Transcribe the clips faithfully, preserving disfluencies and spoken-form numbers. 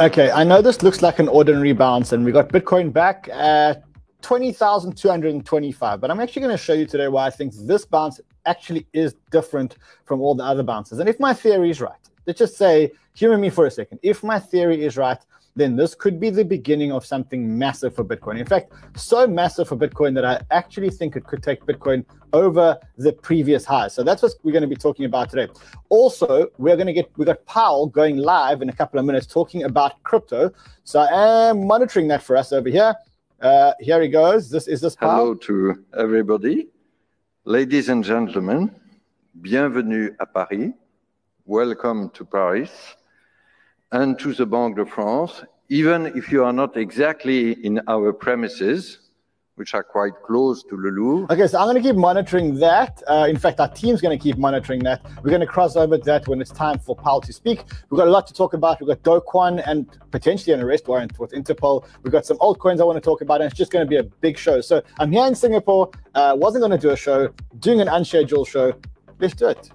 Okay, I know this looks like an ordinary bounce, and we got Bitcoin back at twenty thousand two hundred twenty-five, but I'm actually going to show you today why I think this bounce actually is different from all the other bounces. And if my theory is right, let's just say, humor me for a second, if my theory is right, then this could be the beginning of something massive for Bitcoin. In fact, so massive for Bitcoin that I actually think it could take Bitcoin over the previous high. So that's what we're going to be talking about today. Also, we're going to get, we got Powell going live in a couple of minutes talking about crypto. So I am monitoring that for us over here. Uh, here he goes. This is this Powell. Hello to everybody. Ladies and gentlemen, bienvenue à Paris. Welcome to Paris. And to the Bank of France, even if you are not exactly in our premises, which are quite close to Le Louvre. Okay, so I'm going to keep monitoring that. Uh, in fact, our team's going to keep monitoring that. We're going to cross over that when it's time for Powell to speak. We've got a lot to talk about. We've got Do Kwon and potentially an arrest warrant with Interpol. We've got some altcoins I want to talk about, and it's just going to be a big show. So I'm here in Singapore. Uh, wasn't going to do a show. Doing an unscheduled show. Let's do it.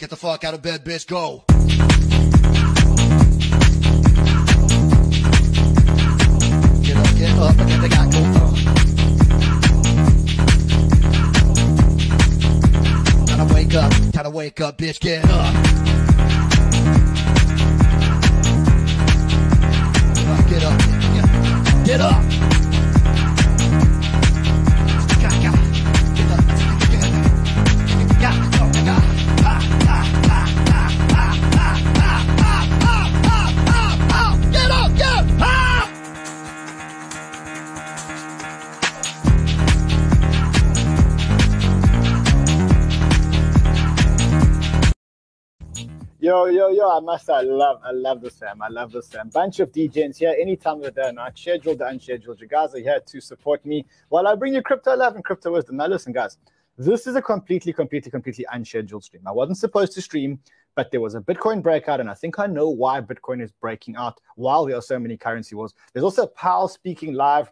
Get the fuck out of bed, bitch, go. Get up, get up, look at the guy, go from. Gotta wake up, gotta wake up, bitch, get up. Get up, get up, get up. Get up. Yo, yo, yo, I must say, I love, I love this fam, I love this fam. Bunch of D Js here, any time of the day and night, scheduled or unscheduled. You guys are here to support me while I bring you crypto love and crypto wisdom. Now listen, guys, this is a completely, completely, completely unscheduled stream. I wasn't supposed to stream, but there was a Bitcoin breakout, and I think I know why Bitcoin is breaking out while there are so many currency wars. There's also Powell speaking live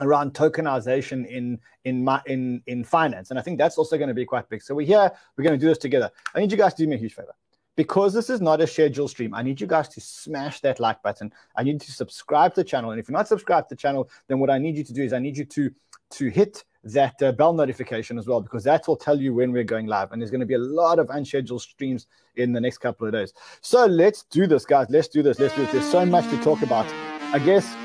around tokenization in in my in, in finance, and I think that's also going to be quite big. So we're here, we're going to do this together. I need you guys to do me a huge favor. Because this is not a scheduled stream, I need you guys to smash that like button. I need you to subscribe to the channel. And if you're not subscribed to the channel, then what I need you to do is I need you to, to hit that uh, bell notification as well, because that will tell you when we're going live. And there's going to be a lot of unscheduled streams in the next couple of days. So let's do this, guys. Let's do this. Let's do it. There's so much to talk about. I guess,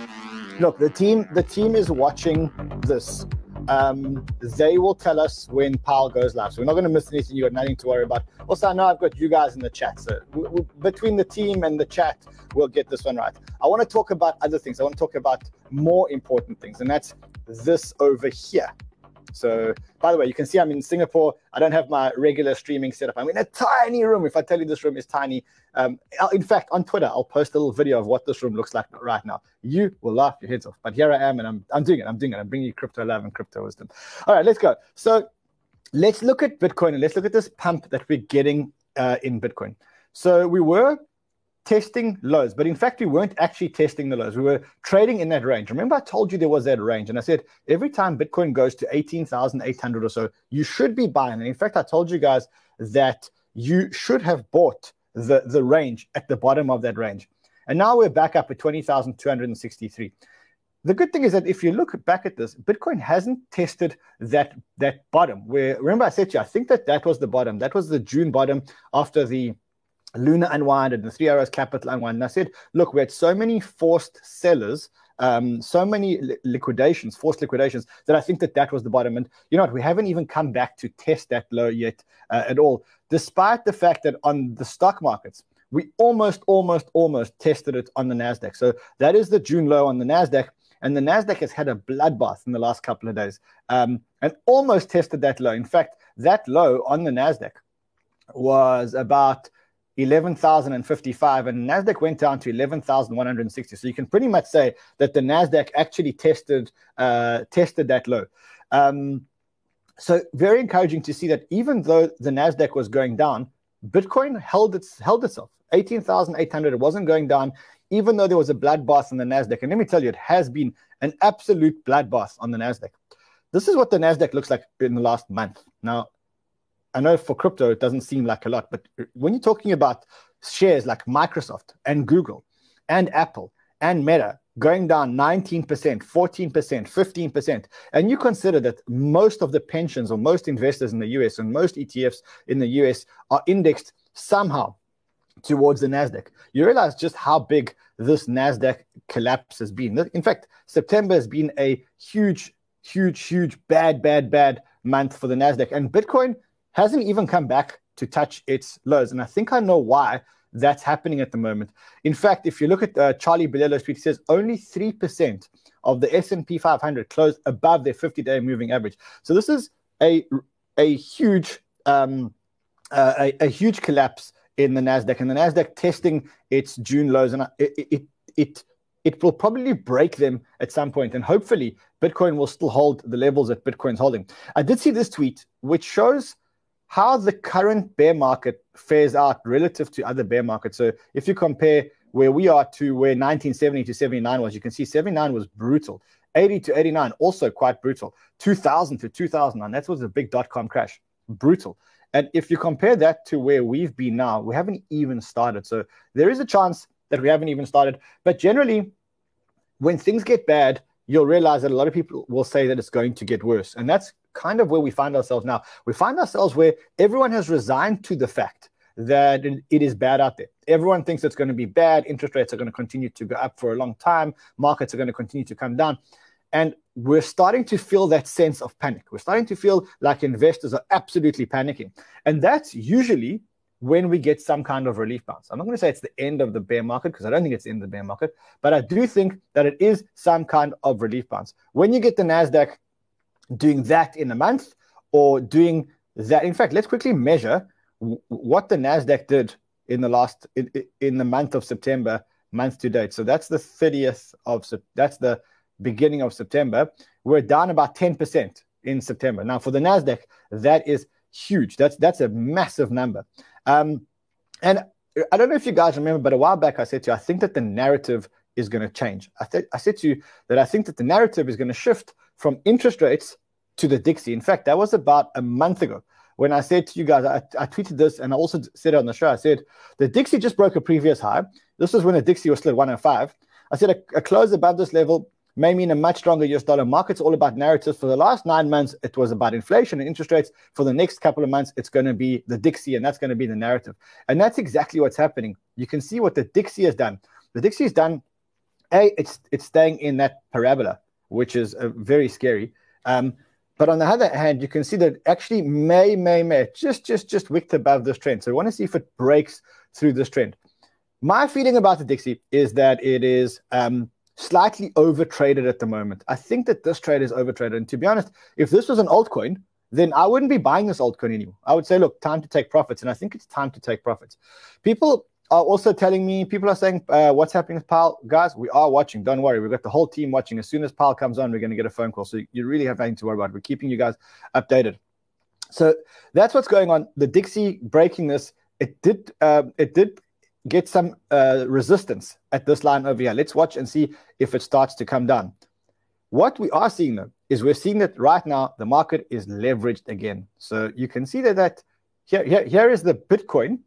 look, the team, the team is watching this. Um, they will tell us when Powell goes live. So we're not going to miss anything. You've got nothing to worry about. Also, I know I've got you guys in the chat. So we, we, between the team and the chat, we'll get this one right. I want to talk about other things. I want to talk about more important things. And that's this over here. So, by the way, you can see I'm in Singapore. I don't have my regular streaming setup. I'm in a tiny room. If I tell you this room is tiny, um, in fact, on Twitter, I'll post a little video of what this room looks like right now. You will laugh your heads off. But here I am, and I'm, I'm doing it. I'm doing it. I'm bringing you crypto love and crypto wisdom. All right, let's go. So let's look at Bitcoin, and let's look at this pump that we're getting uh, in Bitcoin. So we were testing lows, but in fact, we weren't actually testing the lows. We were trading in that range. Remember, I told you there was that range, and I said every time Bitcoin goes to eighteen thousand eight hundred or so, you should be buying. And in fact, I told you guys that you should have bought the, the range at the bottom of that range. And now we're back up at twenty thousand two hundred sixty-three. The good thing is that if you look back at this, Bitcoin hasn't tested that, that bottom. Where, remember, I said to you, I think that that was the bottom. That was the June bottom after the Luna unwind and the three arrows capital unwind. And I said, look, we had so many forced sellers, um, so many li liquidations, forced liquidations, that I think that that was the bottom. And you know what? We haven't even come back to test that low yet uh, at all, despite the fact that on the stock markets, we almost, almost, almost tested it on the NASDAQ. So that is the June low on the NASDAQ. And the NASDAQ has had a bloodbath in the last couple of days um, and almost tested that low. In fact, that low on the NASDAQ was about eleven thousand fifty-five, and NASDAQ went down to eleven thousand one hundred sixty. So you can pretty much say that the NASDAQ actually tested uh, tested that low. Um, so very encouraging to see that even though the NASDAQ was going down, Bitcoin held its held itself. eighteen thousand eight hundred, it wasn't going down. even though there was a bloodbath on the NASDAQ, and let me tell you, it has been an absolute bloodbath on the NASDAQ. This is what the NASDAQ looks like in the last month. Now, I know for crypto, it doesn't seem like a lot, but when you're talking about shares like Microsoft and Google and Apple and Meta going down nineteen percent, fourteen percent, fifteen percent, and you consider that most of the pensions or most investors in the U S and most E T Fs in the U S are indexed somehow towards the NASDAQ, you realize just how big this NASDAQ collapse has been. In fact, September has been a huge, huge, huge, bad, bad, bad month for the NASDAQ. And Bitcoin hasn't even come back to touch its lows. And I think I know why that's happening at the moment. In fact, if you look at uh, Charlie Bilello's tweet, he says only three percent of the S and P five hundred closed above their fifty-day moving average. So this is a, a, huge, um, uh, a, a huge collapse in the NASDAQ, and the NASDAQ testing its June lows, and it, it it it will probably break them at some point, and hopefully Bitcoin will still hold the levels that Bitcoin's holding. I did see this tweet, which shows how the current bear market fares out relative to other bear markets. So if you compare where we are to where nineteen seventy to seventy-nine was, you can see seventy-nine was brutal, eighty to eighty-nine also quite brutal, two thousand to two thousand nine, that was a big dot-com crash, brutal. And if you compare that to where we've been now, we haven't even started. So there is a chance that we haven't even started. But generally, when things get bad, you'll realize that a lot of people will say that it's going to get worse. And that's kind of where we find ourselves now. We find ourselves where everyone has resigned to the fact that it is bad out there. Everyone thinks it's going to be bad. Interest rates are going to continue to go up for a long time. Markets are going to continue to come down. And we're starting to feel that sense of panic. We're starting to feel like investors are absolutely panicking. And that's usually when we get some kind of relief bounce. I'm not going to say it's the end of the bear market, because I don't think it's the end of the bear market, but I do think that it is some kind of relief bounce. When you get the NASDAQ doing that in a month or doing that, in fact, let's quickly measure w- what the NASDAQ did in the last, in, in the month of September, month to date. So that's the thirtieth of, that's the beginning of September. We're down about ten percent in September. Now, for the NASDAQ, that is huge. That's that's a massive number. Um, and I don't know if you guys remember, but a while back I said to you, I think that the narrative is going to change. I, th- I said to you that I think that the narrative is going to shift from interest rates to the Dixie. In fact, that was about a month ago when I said to you guys, I, I tweeted this and I also said it on the show. I said, the Dixie just broke a previous high. This was when the Dixie was still at one oh five. I said, a, a close above this level may mean a much stronger U S dollar market. It's all about narratives. For the last nine months, it was about inflation and interest rates. For the next couple of months, it's going to be the Dixie, and that's going to be the narrative. And that's exactly what's happening. You can see what the Dixie has done. The Dixie has done, A, it's it's staying in that parabola, which is uh, very scary. Um, but on the other hand, you can see that actually may, may, may, just, just, just wicked above this trend. So we want to see if it breaks through this trend. My feeling about the Dixie is that it is... Um, slightly overtraded at the moment. I think that this trade is overtraded. And to be honest, if this was an altcoin, then I wouldn't be buying this altcoin anymore. I would say, look, time to take profits. And I think it's time to take profits. People are also telling me, people are saying, uh, what's happening with Powell? Guys, we are watching. Don't worry. We've got the whole team watching. As soon as Powell comes on, we're going to get a phone call. So you really have nothing to worry about. We're keeping you guys updated. So that's what's going on. The Dixie breaking this, it did, uh, it did, get some uh, resistance at this line over here. Let's watch and see if it starts to come down. What we are seeing, though, is we're seeing that right now the market is leveraged again. So you can see that, that here, here, here is the Bitcoin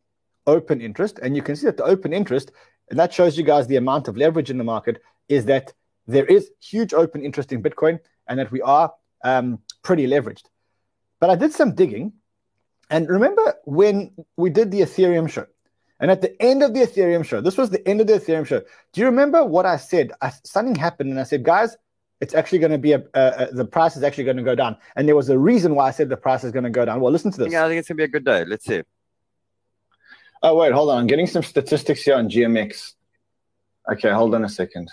open interest, and you can see that the open interest, and that shows you guys the amount of leverage in the market, is that there is huge open interest in Bitcoin and that we are um, pretty leveraged. But I did some digging, and remember when we did the Ethereum show, and at the end of the Ethereum show, this was the end of the Ethereum show. Do you remember what I said? I, something happened, and I said, guys, it's actually going to be a, a, a the price is actually going to go down. And there was a reason why I said the price is going to go down. Well, listen to this. Yeah, I think it's going to be a good day. Let's see. Oh, wait, hold on. I'm getting some statistics here on G M X. Okay, hold on a second.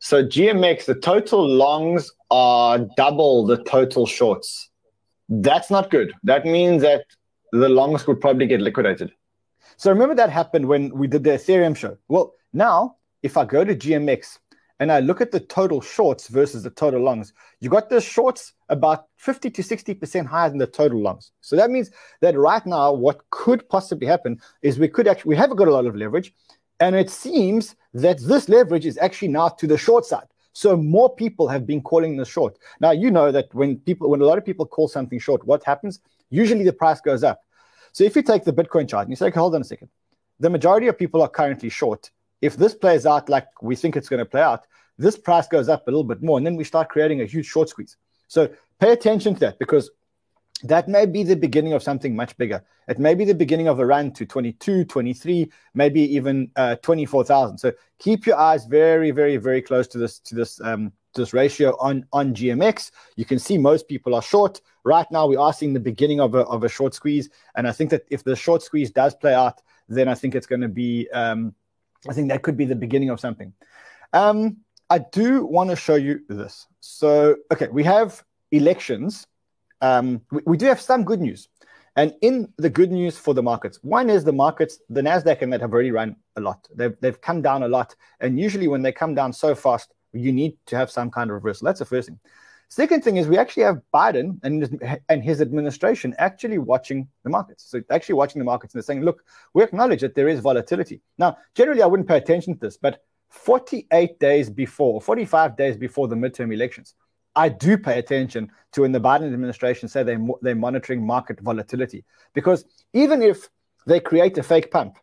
So G M X, the total longs are double the total shorts. That's not good. That means that the longs would probably get liquidated. So remember that happened when we did the Ethereum show. Well, now, if I go to G M X and I look at the total shorts versus the total longs, you got the shorts about fifty to sixty percent higher than the total longs. So that means that right now, what could possibly happen is we could actually, we have got a lot of leverage. And it seems that this leverage is actually now to the short side. So more people have been calling this short. Now, you know that when people, when a lot of people call something short, what happens? Usually the price goes up. So if you take the Bitcoin chart and you say, okay, hold on a second, the majority of people are currently short. If this plays out like we think it's going to play out, this price goes up a little bit more, and then we start creating a huge short squeeze. So pay attention to that, because that may be the beginning of something much bigger. It may be the beginning of a run to twenty-two, twenty-three, maybe even uh, twenty-four thousand. So keep your eyes very, very, very close to this to this um, this ratio on, on G M X. You can see most people are short. Right now we are seeing the beginning of a, of a short squeeze, and I think that if the short squeeze does play out, then I think it's going to be, um, I think that could be the beginning of something. Um, I do want to show you this. So, okay, we have elections. Um, we, we do have some good news. And in the good news for the markets, one is the markets, the NASDAQ and that have already run a lot. They've, they've come down a lot. And usually when they come down so fast, you need to have some kind of reversal. That's the first thing. Second thing is we actually have Biden and his, and his administration actually watching the markets. So actually watching the markets, and they're saying, look, we acknowledge that there is volatility. Now, generally, I wouldn't pay attention to this, but forty-eight days before, forty-five days before the midterm elections, I do pay attention to when the Biden administration say they, they're monitoring market volatility. Because even if they create a fake pump,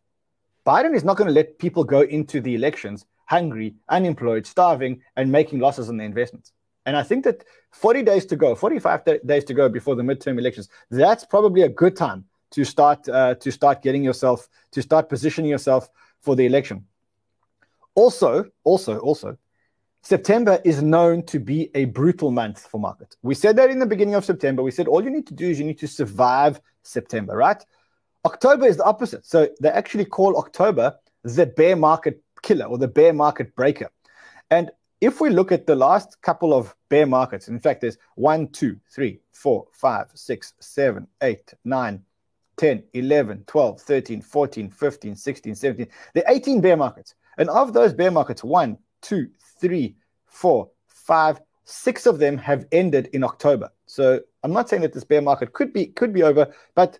Biden is not going to let people go into the elections hungry, unemployed, starving, and making losses on their investments. And I think that forty days to go, forty-five days to go before the midterm elections, that's probably a good time to start uh, to start getting yourself, to start positioning yourself for the election. Also, also, also, September is known to be a brutal month for markets. We said that in the beginning of September. We said all you need to do is you need to survive September, right? October is the opposite. So they actually call October the bear market killer or the bear market breaker. And if we look at the last couple of bear markets, in fact, there's one, two, three, four, five, six, seven, eight, nine, ten, eleven, twelve, thirteen, fourteen, fifteen, sixteen, seventeen. There are eighteen bear markets. And of those bear markets, one, two, three, four, five, six of them have ended in October. So I'm not saying that this bear market could be could be over, but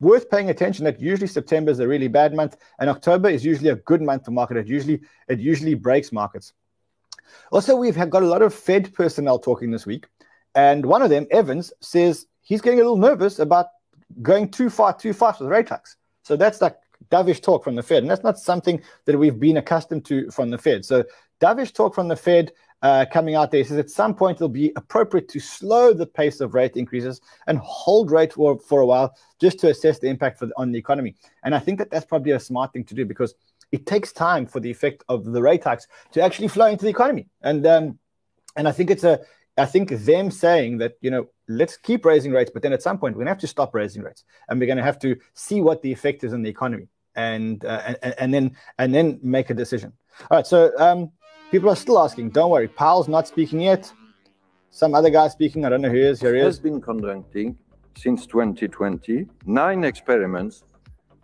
worth paying attention that usually September is a really bad month, and October is usually a good month for market. It usually, it usually breaks markets. Also, we've got a lot of Fed personnel talking this week, and one of them, Evans, says he's getting a little nervous about going too far, too fast with rate hikes. So that's like dovish talk from the Fed, and that's not something that we've been accustomed to from the Fed. So dovish talk from the Fed uh, coming out there says at some point it'll be appropriate to slow the pace of rate increases and hold rate for, for a while just to assess the impact for the, on the economy. And I think that that's probably a smart thing to do, because it takes time for the effect of the rate hikes to actually flow into the economy. And um, and I think it's a I think them saying that, you know, let's keep raising rates, but then at some point we're going to have to stop raising rates, and we're going to have to see what the effect is on the economy, and uh, and, and then and then make a decision. All right, so um, people are still asking. Don't worry, Powell's not speaking yet. Some other guy speaking. I don't know who is. Here he is. Has been conducting since twenty twenty nine experiments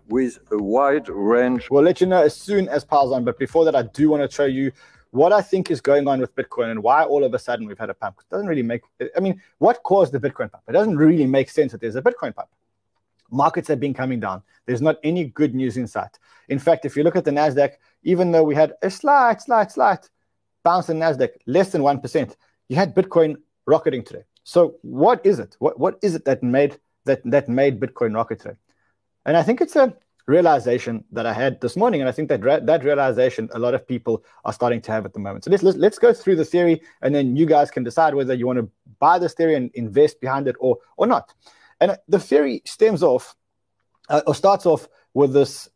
with a wide range. We'll let you know as soon as Powell's on, but before that, I do want to show you what I think is going on with Bitcoin and why all of a sudden we've had a pump. It doesn't really make, I mean, what caused the Bitcoin pump? It doesn't really make sense that there's a Bitcoin pump. Markets have been coming down. There's not any good news in sight. In fact, if you look at the NASDAQ, even though we had a slight, slight, slight bounce in NASDAQ, less than one percent, you had Bitcoin rocketing today. So what is it? What, what is it that made, that, that made Bitcoin rocket today? And I think it's a realization that I had this morning, and I think that re- that realization a lot of people are starting to have at the moment. So let's, let's let's go through the theory, and then you guys can decide whether you want to buy this theory and invest behind it or or not. And the theory stems off uh, or starts off with this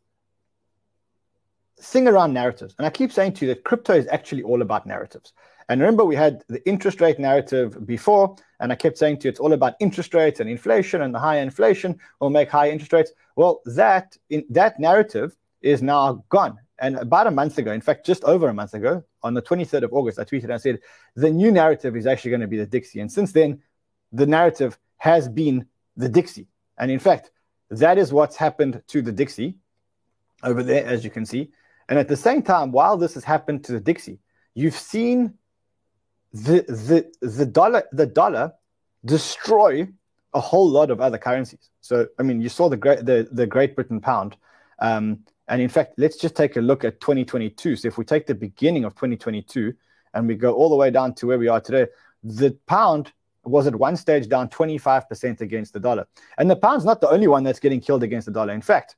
thing around narratives. And I keep saying to you that crypto is actually all about narratives. And remember, we had the interest rate narrative before, and I kept saying to you, it's all about interest rates and inflation, and the higher inflation will make higher interest rates. Well, that in, that narrative is now gone. And about a month ago, in fact, just over a month ago, on the twenty-third of August, I tweeted and I said, the new narrative is actually going to be the Dixie. And since then, the narrative has been the Dixie. And in fact, that is what's happened to the Dixie over there, as you can see. And at the same time, while this has happened to the Dixie, you've seen The, the the dollar the dollar destroy a whole lot of other currencies. So I mean, you saw the great the, the Great Britain pound um, And in fact, let's just take a look at twenty twenty-two. So if we take the beginning of twenty twenty-two and we go all the way down to where we are today, the pound was at one stage down twenty-five percent against the dollar. And the pound's not the only one that's getting killed against the dollar. In fact,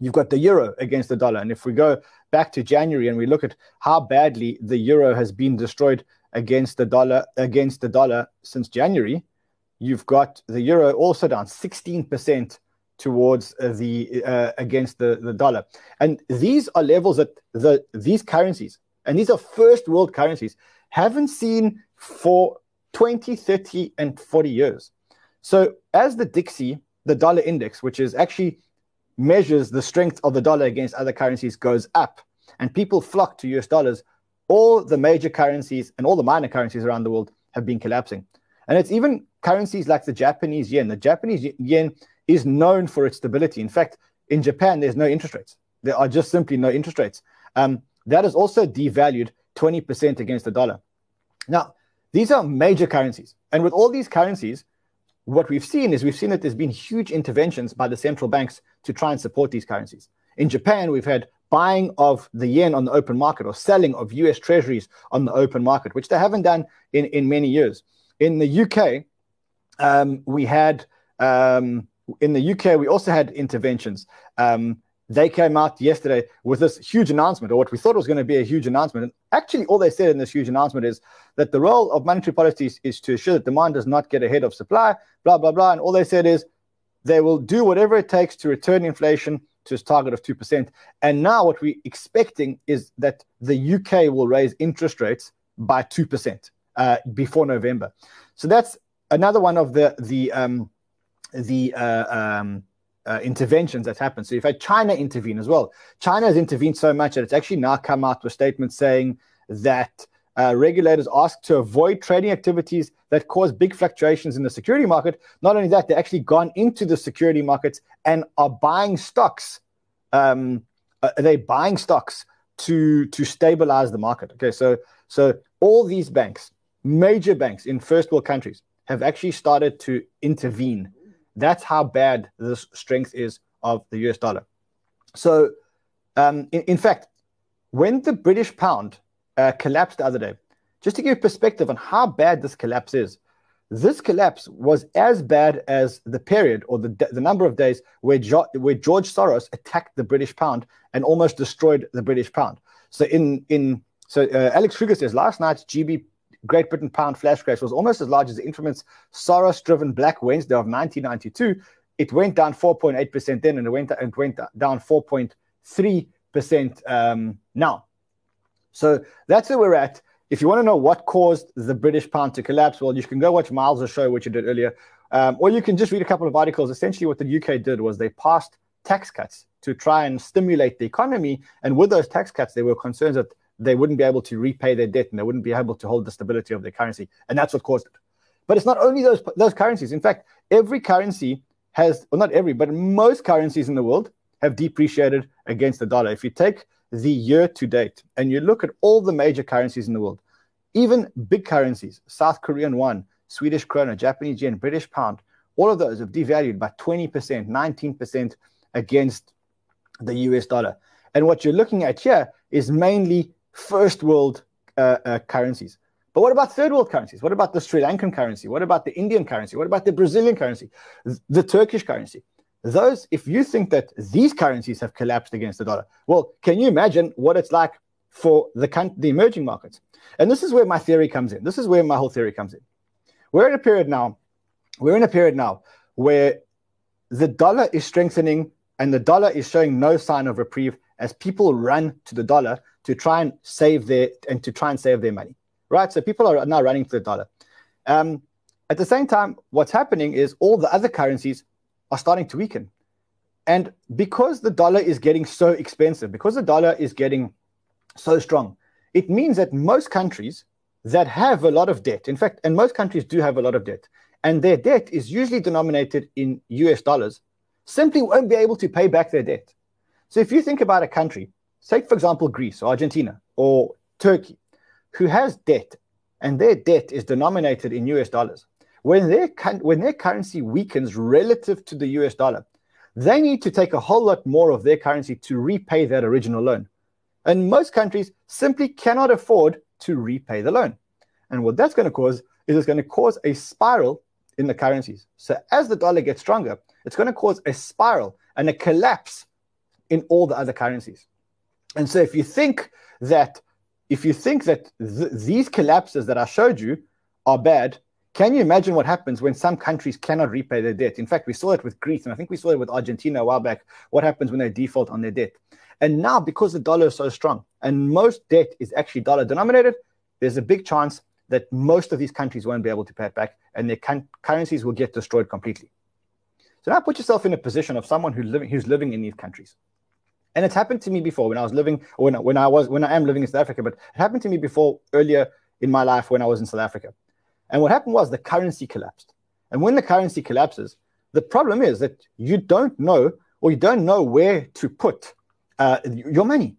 you've got the euro against the dollar. And if we go back to January and we look at how badly the euro has been destroyed against the dollar against the dollar since January, you've got the euro also down sixteen percent towards the uh, against the, the dollar. And these are levels that the these currencies, and these are first world currencies, haven't seen for twenty, thirty, and forty years. So as the Dixie, the dollar index, which is actually measures the strength of the dollar against other currencies, goes up and people flock to U S dollars, all the major currencies and all the minor currencies around the world have been collapsing. And it's even currencies like the Japanese yen. The Japanese yen is known for its stability. In fact, in Japan, there's no interest rates. There are just simply no interest rates. Um, that is also devalued twenty percent against the dollar. Now, these are major currencies. And with all these currencies, what we've seen is we've seen that there's been huge interventions by the central banks to try and support these currencies. In Japan, we've had buying of the yen on the open market or selling of U S treasuries on the open market, which they haven't done in, in many years. In the U K, um, we had... Um, In the U K, we also had interventions. Um, they came out yesterday with this huge announcement, or what we thought was going to be a huge announcement. And actually, all they said in this huge announcement is that the role of monetary policies is to ensure that demand does not get ahead of supply, blah, blah, blah. And all they said is they will do whatever it takes to return inflation to its target of two percent. And now what we're expecting is that the U K will raise interest rates by two percent uh, before November. So that's another one of the... the um, the uh, um, uh, interventions that happened. So you've had China intervene as well. China has intervened so much that it's actually now come out with statements saying that uh, regulators asked to avoid trading activities that cause big fluctuations in the security market. Not only that, they've actually gone into the security markets and are buying stocks. Um, uh, they're buying stocks to, to stabilize the market. Okay, so, so all these banks, major banks in first world countries, have actually started to intervene. That's how bad the strength is of the U S dollar. So, um, in, in fact, when the British pound uh, collapsed the other day, just to give perspective on how bad this collapse is, this collapse was as bad as the period or the, the number of days where, jo- where George Soros attacked the British pound and almost destroyed the British pound. So, in in so uh, Alex Kruger says, last night's G B P Great Britain pound flash crash was almost as large as the infamous Soros-driven Black Wednesday of nineteen ninety-two. It went down four point eight percent then, and it went, it went down four point three percent um, now. So that's where we're at. If you want to know what caused the British pound to collapse, well, you can go watch Miles' show, which you did earlier, um, or you can just read a couple of articles. Essentially, what the U K did was they passed tax cuts to try and stimulate the economy, and with those tax cuts, there were concerns that they wouldn't be able to repay their debt and they wouldn't be able to hold the stability of their currency. And that's what caused it. But it's not only those those currencies. In fact, every currency has, well, not every, but most currencies in the world have depreciated against the dollar. If you take the year to date and you look at all the major currencies in the world, even big currencies, South Korean won, Swedish krona, Japanese yen, British pound, all of those have devalued by twenty percent, nineteen percent against the U S dollar. And what you're looking at here is mainly first world uh, uh, currencies. But what about third world currencies? What about the Sri Lankan currency? What about the Indian currency? What about the Brazilian currency? Th- the Turkish currency? Those, if you think that these currencies have collapsed against the dollar, well, can you imagine what it's like for the, con- the emerging markets? And this is where my theory comes in. This is where my whole theory comes in. We're in a period now, we're in a period now where the dollar is strengthening and the dollar is showing no sign of reprieve as people run to the dollar to try and save their and to try and save their money, right? So people are now running to the dollar. Um, at the same time, what's happening is all the other currencies are starting to weaken, and because the dollar is getting so expensive, because the dollar is getting so strong, it means that most countries that have a lot of debt, in fact, and most countries do have a lot of debt, and their debt is usually denominated in U S dollars, simply won't be able to pay back their debt. So if you think about a country, take, for example, Greece or Argentina or Turkey, who has debt, and their debt is denominated in U S dollars. When their, when their currency weakens relative to the U S dollar, they need to take a whole lot more of their currency to repay that original loan. And most countries simply cannot afford to repay the loan. And what that's going to cause is it's going to cause a spiral in the currencies. So as the dollar gets stronger, it's going to cause a spiral and a collapse in all the other currencies. And so if you think that if you think that th- these collapses that I showed you are bad, can you imagine what happens when some countries cannot repay their debt? In fact, we saw it with Greece, and I think we saw it with Argentina a while back. What happens when they default on their debt? And now, because the dollar is so strong, and most debt is actually dollar denominated, there's a big chance that most of these countries won't be able to pay it back, and their con- currencies will get destroyed completely. So now put yourself in a position of someone who li- who's living in these countries. And it's happened to me before when I was living, or when, when I was, when I am living in South Africa, but it happened to me before earlier in my life when I was in South Africa. And what happened was the currency collapsed. And when the currency collapses, the problem is that you don't know, or you don't know where to put uh, your money.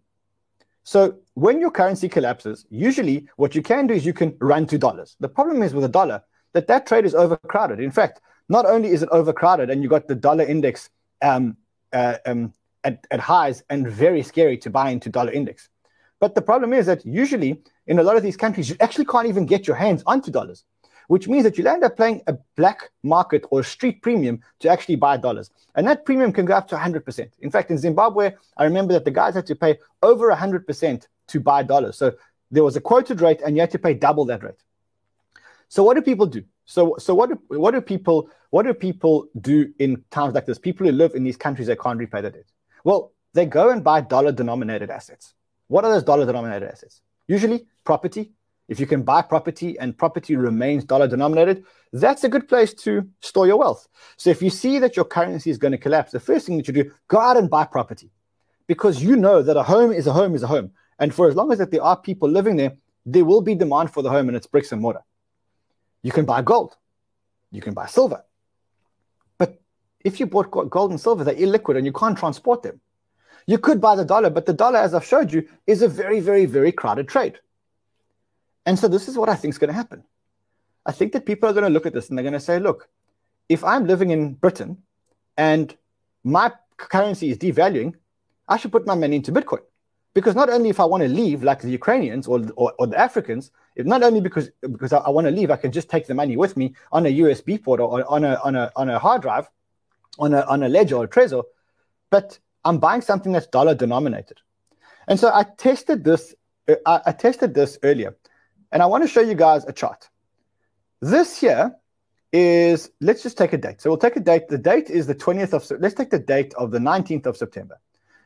So when your currency collapses, usually what you can do is you can run to dollars. The problem is with the dollar that that trade is overcrowded. In fact, not only is it overcrowded, and you got the dollar index um, uh, um, At, at highs and very scary to buy into dollar index. But the problem is that usually in a lot of these countries, you actually can't even get your hands onto dollars, which means that you'll end up paying a black market or street premium to actually buy dollars. And that premium can go up to one hundred percent. In fact, in Zimbabwe, I remember that the guys had to pay over one hundred percent to buy dollars. So there was a quoted rate and you had to pay double that rate. So what do people do? So, so what do, what do people, what do people do in times like this? People who live in these countries that can't repay their debt. Well, they go and buy dollar-denominated assets. What are those dollar-denominated assets? Usually property. If you can buy property and property remains dollar-denominated, that's a good place to store your wealth. So if you see that your currency is going to collapse, the first thing that you do, go out and buy property, because you know that a home is a home is a home. And for as long as that there are people living there, there will be demand for the home and its bricks and mortar. You can buy gold. You can buy silver. If you bought gold and silver, they're illiquid and you can't transport them. You could buy the dollar, but the dollar, as I've showed you, is a very, very, very crowded trade. And so this is what I think is going to happen. I think that people are going to look at this and they're going to say, look, if I'm living in Britain and my currency is devaluing, I should put my money into Bitcoin. Because not only if I want to leave, like the Ukrainians or, or, or the Africans, if not only because, because I, I want to leave, I can just take the money with me on a U S B port or on a, on a, on a hard drive, on a on a ledger or a trezor, but I'm buying something that's dollar denominated. And so I tested this, I, I tested this earlier, and I want to show you guys a chart. This here is, let's just take a date. So we'll take a date. The date is the twentieth of, let's take the date of the nineteenth of September.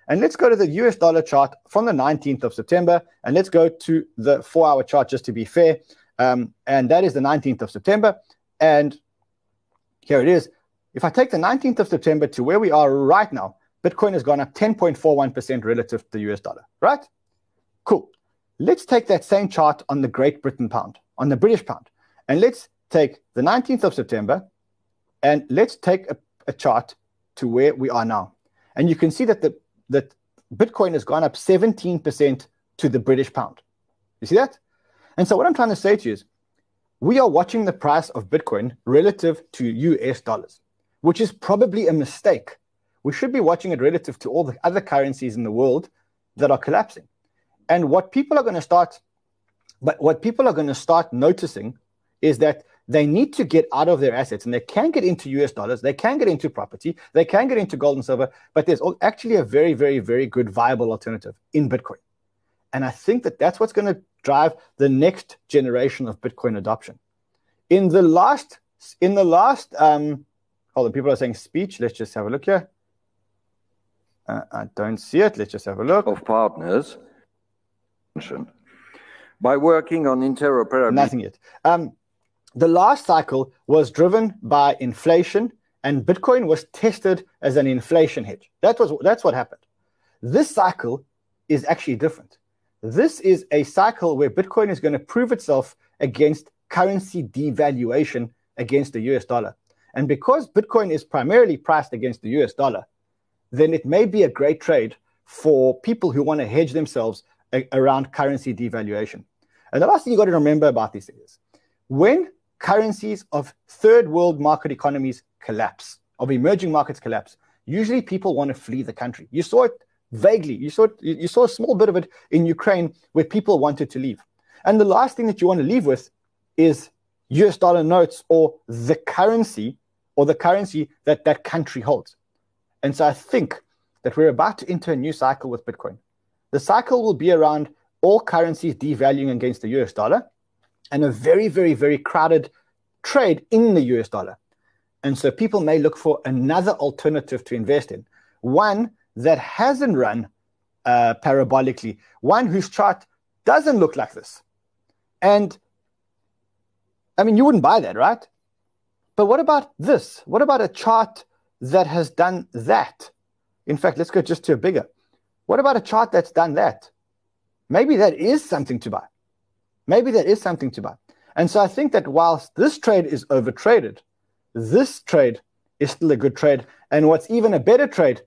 And let's go to the U S dollar chart from the nineteenth of September, and let's go to the four hour chart just to be fair. Um, and that is the nineteenth of September. And here it is. If I take the nineteenth of September to where we are right now, Bitcoin has gone up ten point four one percent relative to the U S dollar, right? Cool. Let's take that same chart on the Great Britain pound, on the British pound, and let's take the nineteenth of September and let's take a, a chart to where we are now. And you can see that the that Bitcoin has gone up seventeen percent to the British pound. You see that? And so what I'm trying to say to you is we are watching the price of Bitcoin relative to U S dollars, which is probably a mistake. We should be watching it relative to all the other currencies in the world that are collapsing. And what people are going to start, but what people are going to start noticing is that they need to get out of their assets, and they can get into U S dollars, they can get into property, they can get into gold and silver, but there's actually a very, very, very good viable alternative in Bitcoin. And I think that that's what's going to drive the next generation of Bitcoin adoption. In the last, in the last, um, Hold on, people are saying speech. Let's just have a look here. Uh, I don't see it. Let's just have a look. Of partners. By working on interoperability. Nothing yet. Um, the last cycle was driven by inflation, and Bitcoin was tested as an inflation hedge. That was, that's what happened. This cycle is actually different. This is a cycle where Bitcoin is going to prove itself against currency devaluation against the U S dollar. And because Bitcoin is primarily priced against the U S dollar, then it may be a great trade for people who want to hedge themselves a- around currency devaluation. And the last thing you got to remember about these things is when currencies of third world market economies collapse, of emerging markets collapse, usually people want to flee the country. You saw it vaguely. You saw it, you saw a small bit of it in Ukraine where people wanted to leave. And the last thing that you want to leave with is U S dollar notes or the currency or the currency that that country holds. And so I think that we're about to enter a new cycle with Bitcoin. The cycle will be around all currencies devaluing against the U S dollar and a very, very, very crowded trade in the U S dollar. And so people may look for another alternative to invest in, one that hasn't run uh, parabolically, one whose chart doesn't look like this. And I mean, you wouldn't buy that, right? But what about this? What about a chart that has done that? In fact, let's go just to a bigger. What about a chart that's done that? Maybe that is something to buy. Maybe that is something to buy. And so I think that whilst this trade is overtraded, this trade is still a good trade. And what's even a better trade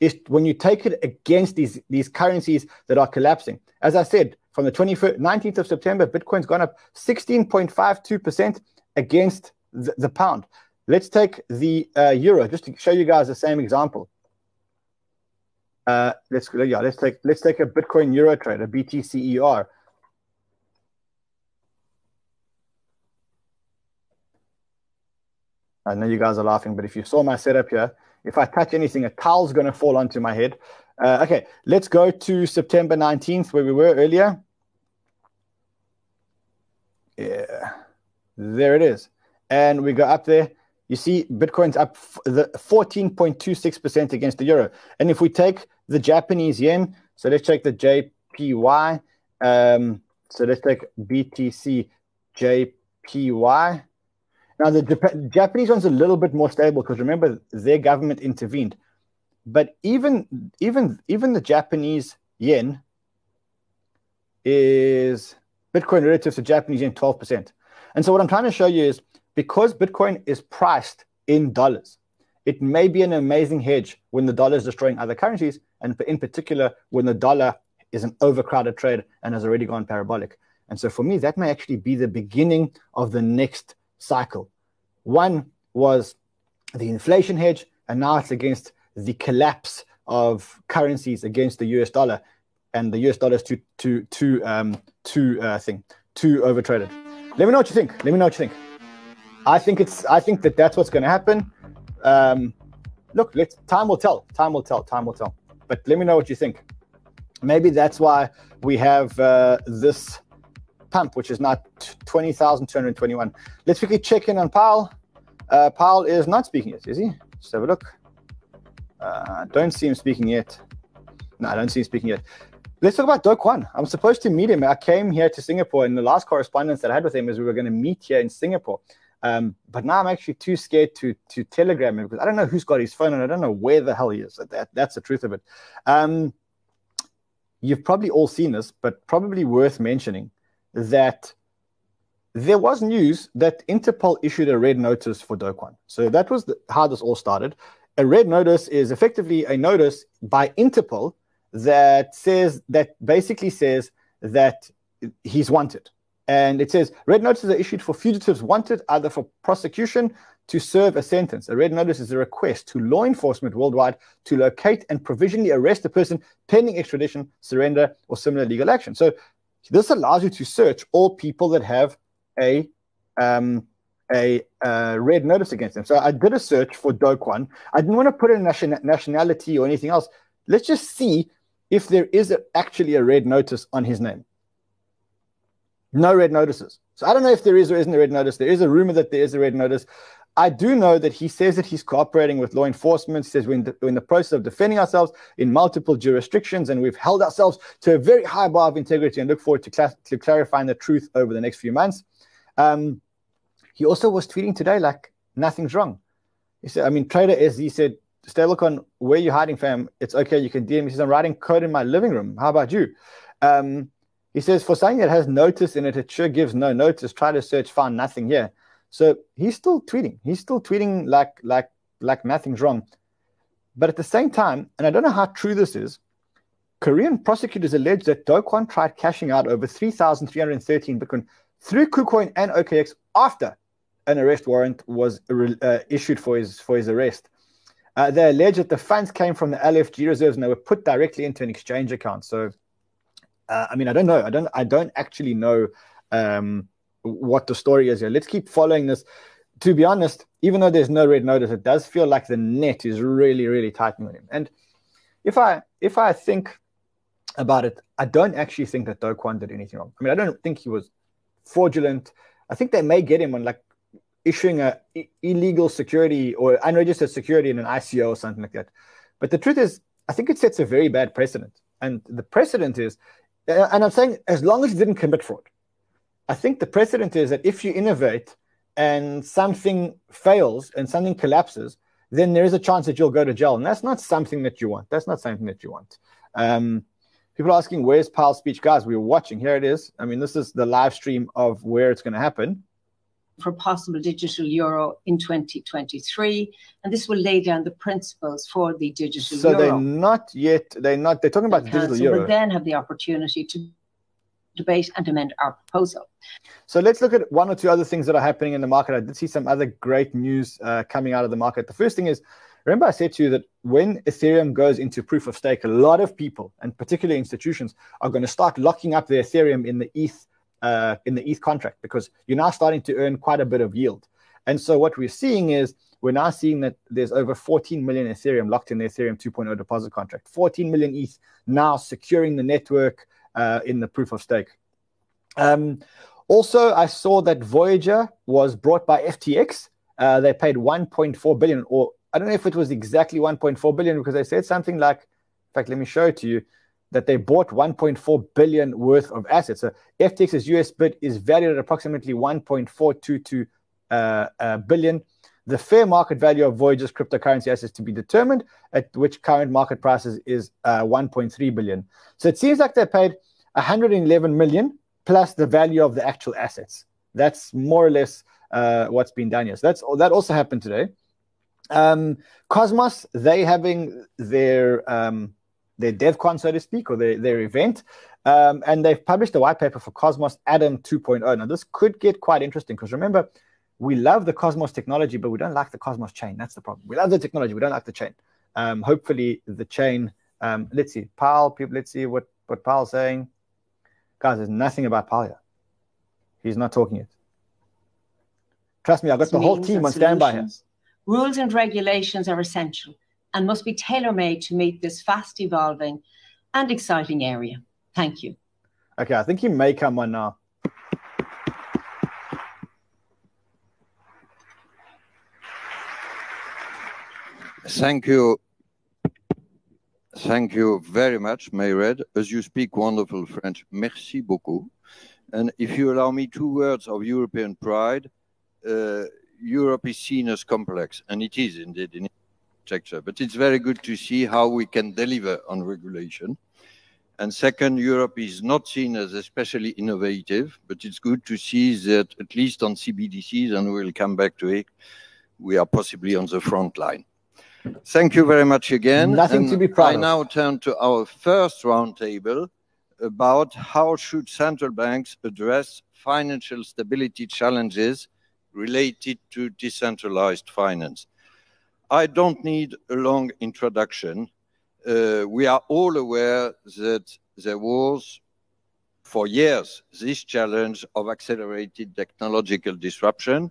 is when you take it against these, these currencies that are collapsing. As I said, from the nineteenth of September, Bitcoin's gone up sixteen point five two percent against the, the pound. Let's take the uh, euro, just to show you guys the same example. Uh, let's go. Yeah, let's take let's take a Bitcoin Euro trade, a B T C E R. I know you guys are laughing, but if you saw my setup here, if I touch anything, a towel's going to fall onto my head. Uh, okay, let's go to September nineteenth, where we were earlier. Yeah, there it is, and we go up there. You see, Bitcoin's up the fourteen point two six percent against the euro. And if we take the Japanese yen, so let's take the J P Y. Um, so let's take B T C J P Y. Now, the Jap- Japanese one's a little bit more stable because remember, their government intervened. But even, even, even the Japanese yen is Bitcoin relative to Japanese yen twelve percent. And so what I'm trying to show you is, because Bitcoin is priced in dollars, it may be an amazing hedge when the dollar is destroying other currencies, and in particular, when the dollar is an overcrowded trade and has already gone parabolic. And so for me, that may actually be the beginning of the next cycle. One was the inflation hedge, and now it's against the collapse of currencies against the U S dollar, and the U S dollar is too, too, too, um, too, uh, thing, too overtraded. Let me know what you think. Let me know what you think. I think it's. I think that that's what's going to happen. Um, look, let's, time will tell. Time will tell. Time will tell. But let me know what you think. Maybe that's why we have uh, this pump, which is now twenty thousand two hundred twenty-one. Let's quickly check in on Powell. Uh, Powell is not speaking yet, is he? Let's have a look. Uh, don't see him speaking yet. No, I don't see him speaking yet. Let's talk about Do Kwon. I'm supposed to meet him. I came here to Singapore, and the last correspondence that I had with him is we were going to meet here in Singapore. Um, but now I'm actually too scared to to telegram him because I don't know who's got his phone and I don't know where the hell he is. That, that's the truth of it. Um, you've probably all seen this, but probably worth mentioning that there was news that Interpol issued a red notice for Do Kwon. So that was the, how this all started. A red notice is effectively a notice by Interpol that says that basically says that he's wanted. And it says, red notices are issued for fugitives wanted either for prosecution to serve a sentence. A red notice is a request to law enforcement worldwide to locate and provisionally arrest a person pending extradition, surrender, or similar legal action. So this allows you to search all people that have a um, a uh, red notice against them. So I did a search for Do Kwon. I didn't want to put in nation- nationality or anything else. Let's just see if there is a, actually a red notice on his name. No red notices. So I don't know if there is or isn't a red notice. There is a rumor that there is a red notice. I do know that he says that he's cooperating with law enforcement. He says we're in the, we're in the process of defending ourselves in multiple jurisdictions, and we've held ourselves to a very high bar of integrity and look forward to, cl- to clarifying the truth over the next few months. Um, he also was tweeting today like nothing's wrong. He said, I mean, Trader S Z said, Stablecoin, where are you hiding, fam? It's okay, you can D M. He says, I'm writing code in my living room. How about you? Um, He says, for something that has notice in it, it sure gives no notice. Try to search, found nothing here. So he's still tweeting. He's still tweeting like like like nothing's wrong. But at the same time, and I don't know how true this is, Korean prosecutors allege that Do Kwon tried cashing out over three thousand three hundred thirteen Bitcoin through KuCoin and O K X after an arrest warrant was uh, issued for his for his arrest. Uh, they allege that the funds came from the L F G reserves and they were put directly into an exchange account. So, uh, I mean, I don't know. I don't. I don't actually know um, what the story is here. Let's keep following this. To be honest, even though there's no red notice, it does feel like the net is really, really tightening on him. And if I if I think about it, I don't actually think that Do Kwon did anything wrong. I mean, I don't think he was fraudulent. I think they may get him on like issuing a I- illegal security or unregistered security in an I C O or something like that. But the truth is, I think it sets a very bad precedent. And the precedent is, and I'm saying as long as you didn't commit fraud, I think the precedent is that if you innovate and something fails and something collapses, then there is a chance that you'll go to jail. And that's not something that you want. That's not something that you want. Um, people are asking, where's Powell's speech? Guys, we're watching. Here it is. I mean, this is the live stream of where it's going to happen. For possible digital euro in twenty twenty-three. And this will lay down the principles for the digital so euro. So they're not yet, they're not, they're talking about the digital euro. We'll then have the opportunity to debate and amend our proposal. So let's look at one or two other things that are happening in the market. I did see some other great news uh, coming out of the market. The first thing is, remember I said to you that when Ethereum goes into proof of stake, a lot of people, and particularly institutions, are going to start locking up their Ethereum in the E T H uh, in the E T H contract, because you're now starting to earn quite a bit of yield. And so what we're seeing is, we're now seeing that there's over fourteen million Ethereum locked in the Ethereum two point oh deposit contract, fourteen million E T H now securing the network, Uh, in the proof of stake. Um, also, I saw that Voyager was bought by F T X. Uh, they paid one point four billion dollars, or I don't know if it was exactly one point four billion dollars, because they said something like, in fact, let me show it to you, that they bought one point four billion dollars worth of assets. So F T X's U S bid is valued at approximately one point four two two uh, uh, billion. The fair market value of Voyager's cryptocurrency assets to be determined, at which current market prices is uh, one point three billion. So it seems like they paid one hundred eleven million plus the value of the actual assets. That's more or less uh, what's been done here. So that's that also happened today. Um, Cosmos, they having their um, their DevCon, so to speak, or their their event, um, and they've published a white paper for Cosmos Atom two point oh. Now this could get quite interesting, because remember, we love the Cosmos technology, but we don't like the Cosmos chain. That's the problem. We love the technology. We don't like the chain. Um, hopefully, the chain, um, let's see, Powell, people, let's see what, what Powell's saying. Guys, there's nothing about Powell here. He's not talking it. Trust me, I've got the whole team on standby here. Rules and regulations are essential and must be tailor-made to meet this fast evolving and exciting area. Thank you. Okay, I think he may come on now. Thank you. Thank you very much, Mayred. As you speak wonderful French, merci beaucoup. And if you allow me two words of European pride, uh, Europe is seen as complex, and it is indeed in architecture. But it's very good to see how we can deliver on regulation. And second, Europe is not seen as especially innovative, but it's good to see that at least on C B D Cs, and we'll come back to it, we are possibly on the front line. Thank you very much again. Nothing and to be proud I of. Now turn to our first roundtable about how should central banks address financial stability challenges related to decentralized finance. I don't need a long introduction. Uh, we are all aware that there was, for years, this challenge of accelerated technological disruption.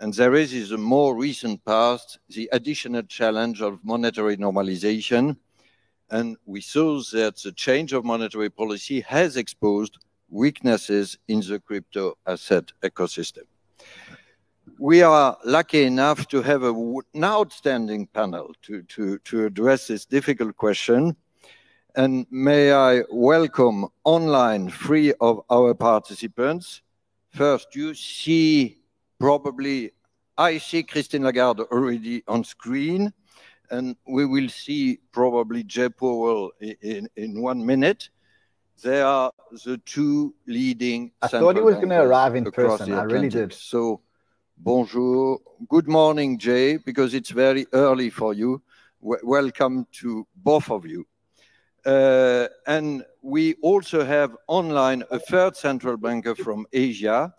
And there is, in the more recent past, the additional challenge of monetary normalization. And we saw that the change of monetary policy has exposed weaknesses in the crypto asset ecosystem. We are lucky enough to have a, an outstanding panel to, to, to address this difficult question. And may I welcome online three of our participants. First, you see... Probably, I see Christine Lagarde already on screen, and we will see probably Jay Powell in, in, in one minute. They are the two leading I thought he was going to arrive in person. I really did. So, bonjour. Good morning, Jay, because it's very early for you. W- welcome to both of you. Uh, and we also have online a third central banker from Asia,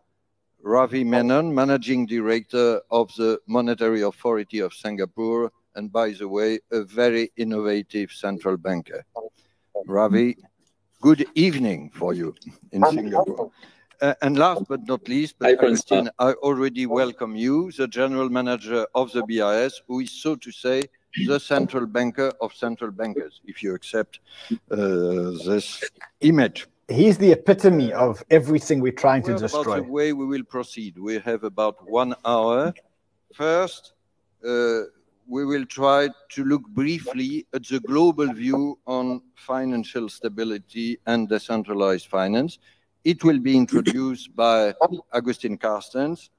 Ravi Menon, Managing Director of the Monetary Authority of Singapore and, by the way, a very innovative central banker. Ravi, good evening for you in Singapore. Uh, and last but not least, but Agustin, I already welcome you, the general manager of the B I S, who is, so to say, the central banker of central bankers, if you accept uh, this image. He's the epitome of everything we're trying well, to destroy. About the way we will proceed. We have about one hour. First, uh, we will try to look briefly at the global view on financial stability and decentralized finance. It will be introduced by Agustin Carstens,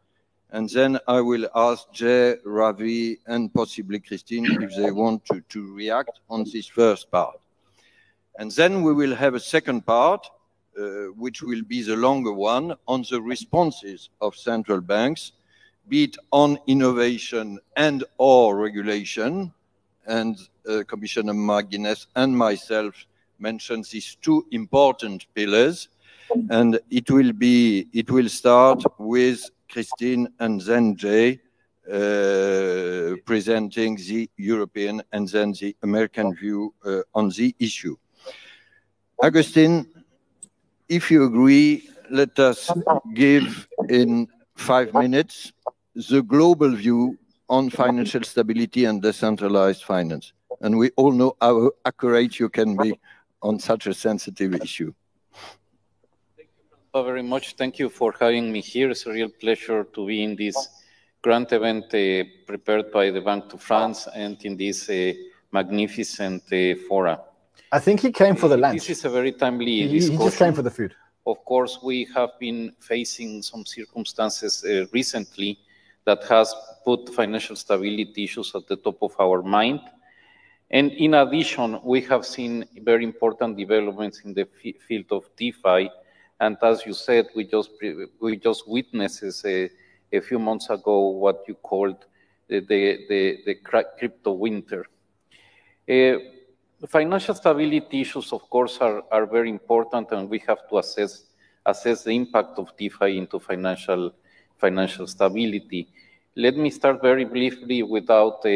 and then I will ask Jay, Ravi, and possibly Christine if they want to, to react on this first part. And then we will have a second part, uh, which will be the longer one, on the responses of central banks, be it on innovation and or regulation. And uh, Commissioner McGuinness and myself mentioned these two important pillars. And it will be, it will start with Christine and then Jay uh, presenting the European and then the American view uh, on the issue. Agustin, if you agree, let us give in five minutes the global view on financial stability and decentralized finance. And we all know how accurate you can be on such a sensitive issue. Very much. Thank you for having me here. It's a real pleasure to be in this grand event uh, prepared by the Bank of France and in this uh, magnificent uh, fora. I think he came for the lunch. This is a very timely he, discussion. He just came for the food. Of course, we have been facing some circumstances uh, recently that has put financial stability issues at the top of our mind. And in addition, we have seen very important developments in the field of DeFi. And as you said, we just we just witnessed a, a few months ago what you called the the, the, the crypto winter. Uh, financial stability issues, of course, are are very important, and we have to assess assess the impact of DeFi into financial financial stability. Let me start very briefly, without uh,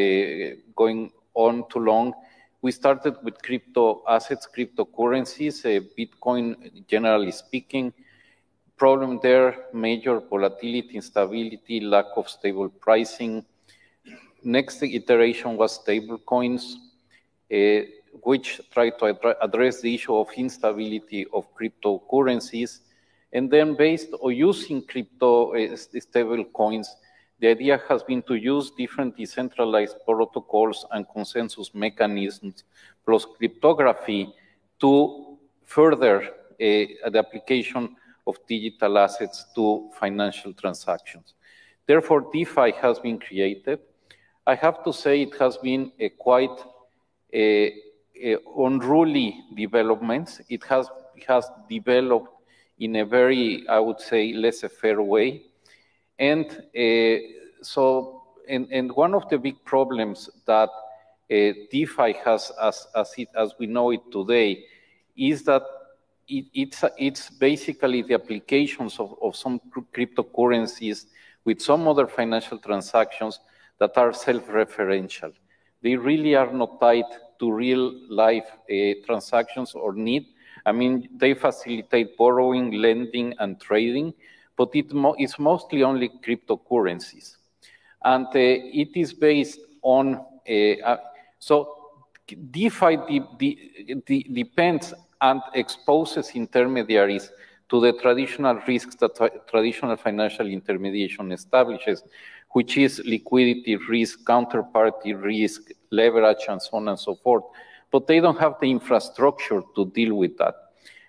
going on too long. We started with crypto assets, cryptocurrencies, uh, Bitcoin, generally speaking. Problem there, major volatility, instability, lack of stable pricing. Next iteration was stablecoins, uh, which tried to ad address the issue of instability of cryptocurrencies. And then based on using crypto uh, stablecoins, the idea has been to use different decentralized protocols and consensus mechanisms plus cryptography to further uh, the application of digital assets to financial transactions. Therefore, DeFi has been created. I have to say it has been a quite a, a unruly development. It has, it has developed in a very, I would say, laissez-faire way. And uh, so, and, and one of the big problems that uh, DeFi has, as as, it, as we know it today, is that it, it's it's basically the applications of, of some cryptocurrencies with some other financial transactions that are self-referential. They really are not tied to real-life uh, transactions or need. I mean, they facilitate borrowing, lending, and trading. But it mo it's mostly only cryptocurrencies. And uh, it is based on, uh, uh, so DeFi de de de depends and exposes intermediaries to the traditional risks that traditional financial intermediation establishes, which is liquidity risk, counterparty risk, leverage, and so on and so forth. But they don't have the infrastructure to deal with that.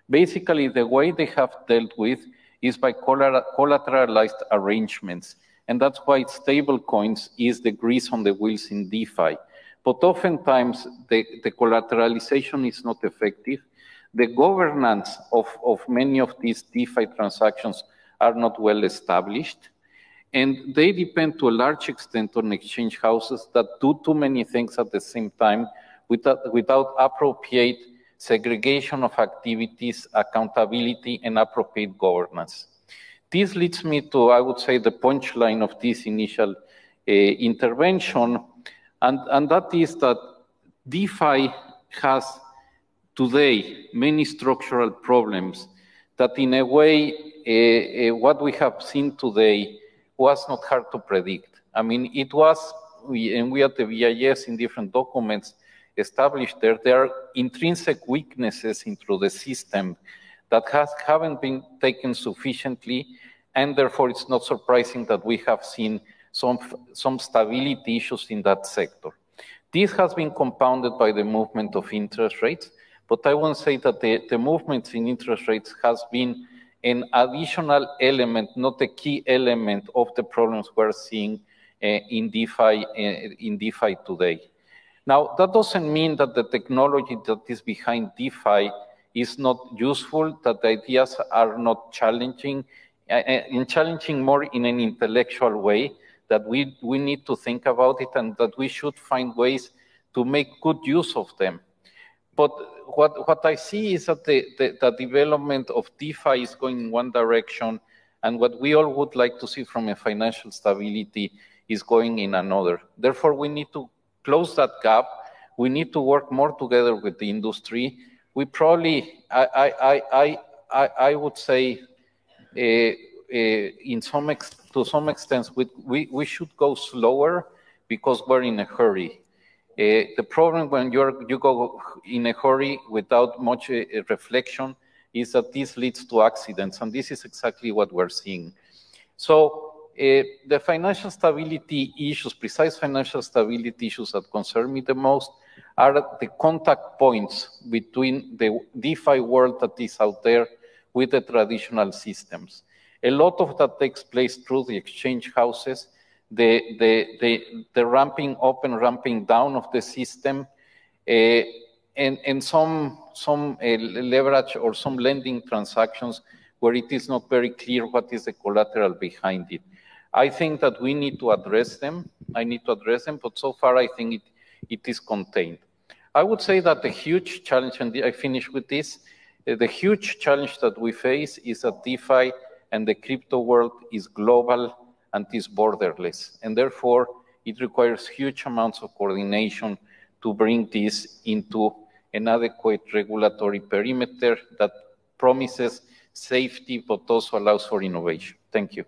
Basically, the way they have dealt with is by collateralized arrangements. And that's why stablecoins is the grease on the wheels in DeFi. But oftentimes, the, the collateralization is not effective. The governance of, of many of these DeFi transactions are not well established. And they depend to a large extent on exchange houses that do too many things at the same time without, without appropriate segregation of activities, accountability, and appropriate governance. This leads me to, I would say, the punchline of this initial uh, intervention, And, and that is that DeFi has today many structural problems that in a way, uh, uh, what we have seen today was not hard to predict. I mean, it was, we, and we at the B I S in different documents established there, there are intrinsic weaknesses into the system that has, haven't been taken sufficiently, and therefore it's not surprising that we have seen some, some stability issues in that sector. This has been compounded by the movement of interest rates, but I won't say that the, the movements in interest rates has been an additional element, not a key element of the problems we're seeing uh, in, DeFi, uh, in DeFi today. Now, that doesn't mean that the technology that is behind DeFi is not useful, that the ideas are not challenging, uh, and challenging more in an intellectual way, that we, we need to think about it and that we should find ways to make good use of them. But what, what I see is that the, the, the development of DeFi is going in one direction, and what we all would like to see from a financial stability is going in another. Therefore, we need to close that gap. We need to work more together with the industry. We probably, I, I, I, I would say, uh, uh, in some ex to some extent, we, we, we should go slower because we're in a hurry. Uh, the problem when you're, you go in a hurry without much uh, reflection is that this leads to accidents, and this is exactly what we're seeing. So, Uh, the financial stability issues, precise financial stability issues that concern me the most are the contact points between the DeFi world that is out there with the traditional systems. A lot of that takes place through the exchange houses, the, the, the, the ramping up and ramping down of the system, uh, and, and some, some uh, leverage or some lending transactions where it is not very clear what is the collateral behind it. I think that we need to address them. I need to address them, but so far I think it, it is contained. I would say that the huge challenge, and I finish with this, the huge challenge that we face is that DeFi and the crypto world is global and is borderless. And therefore, it requires huge amounts of coordination to bring this into an adequate regulatory perimeter that promises safety, but also allows for innovation. Thank you.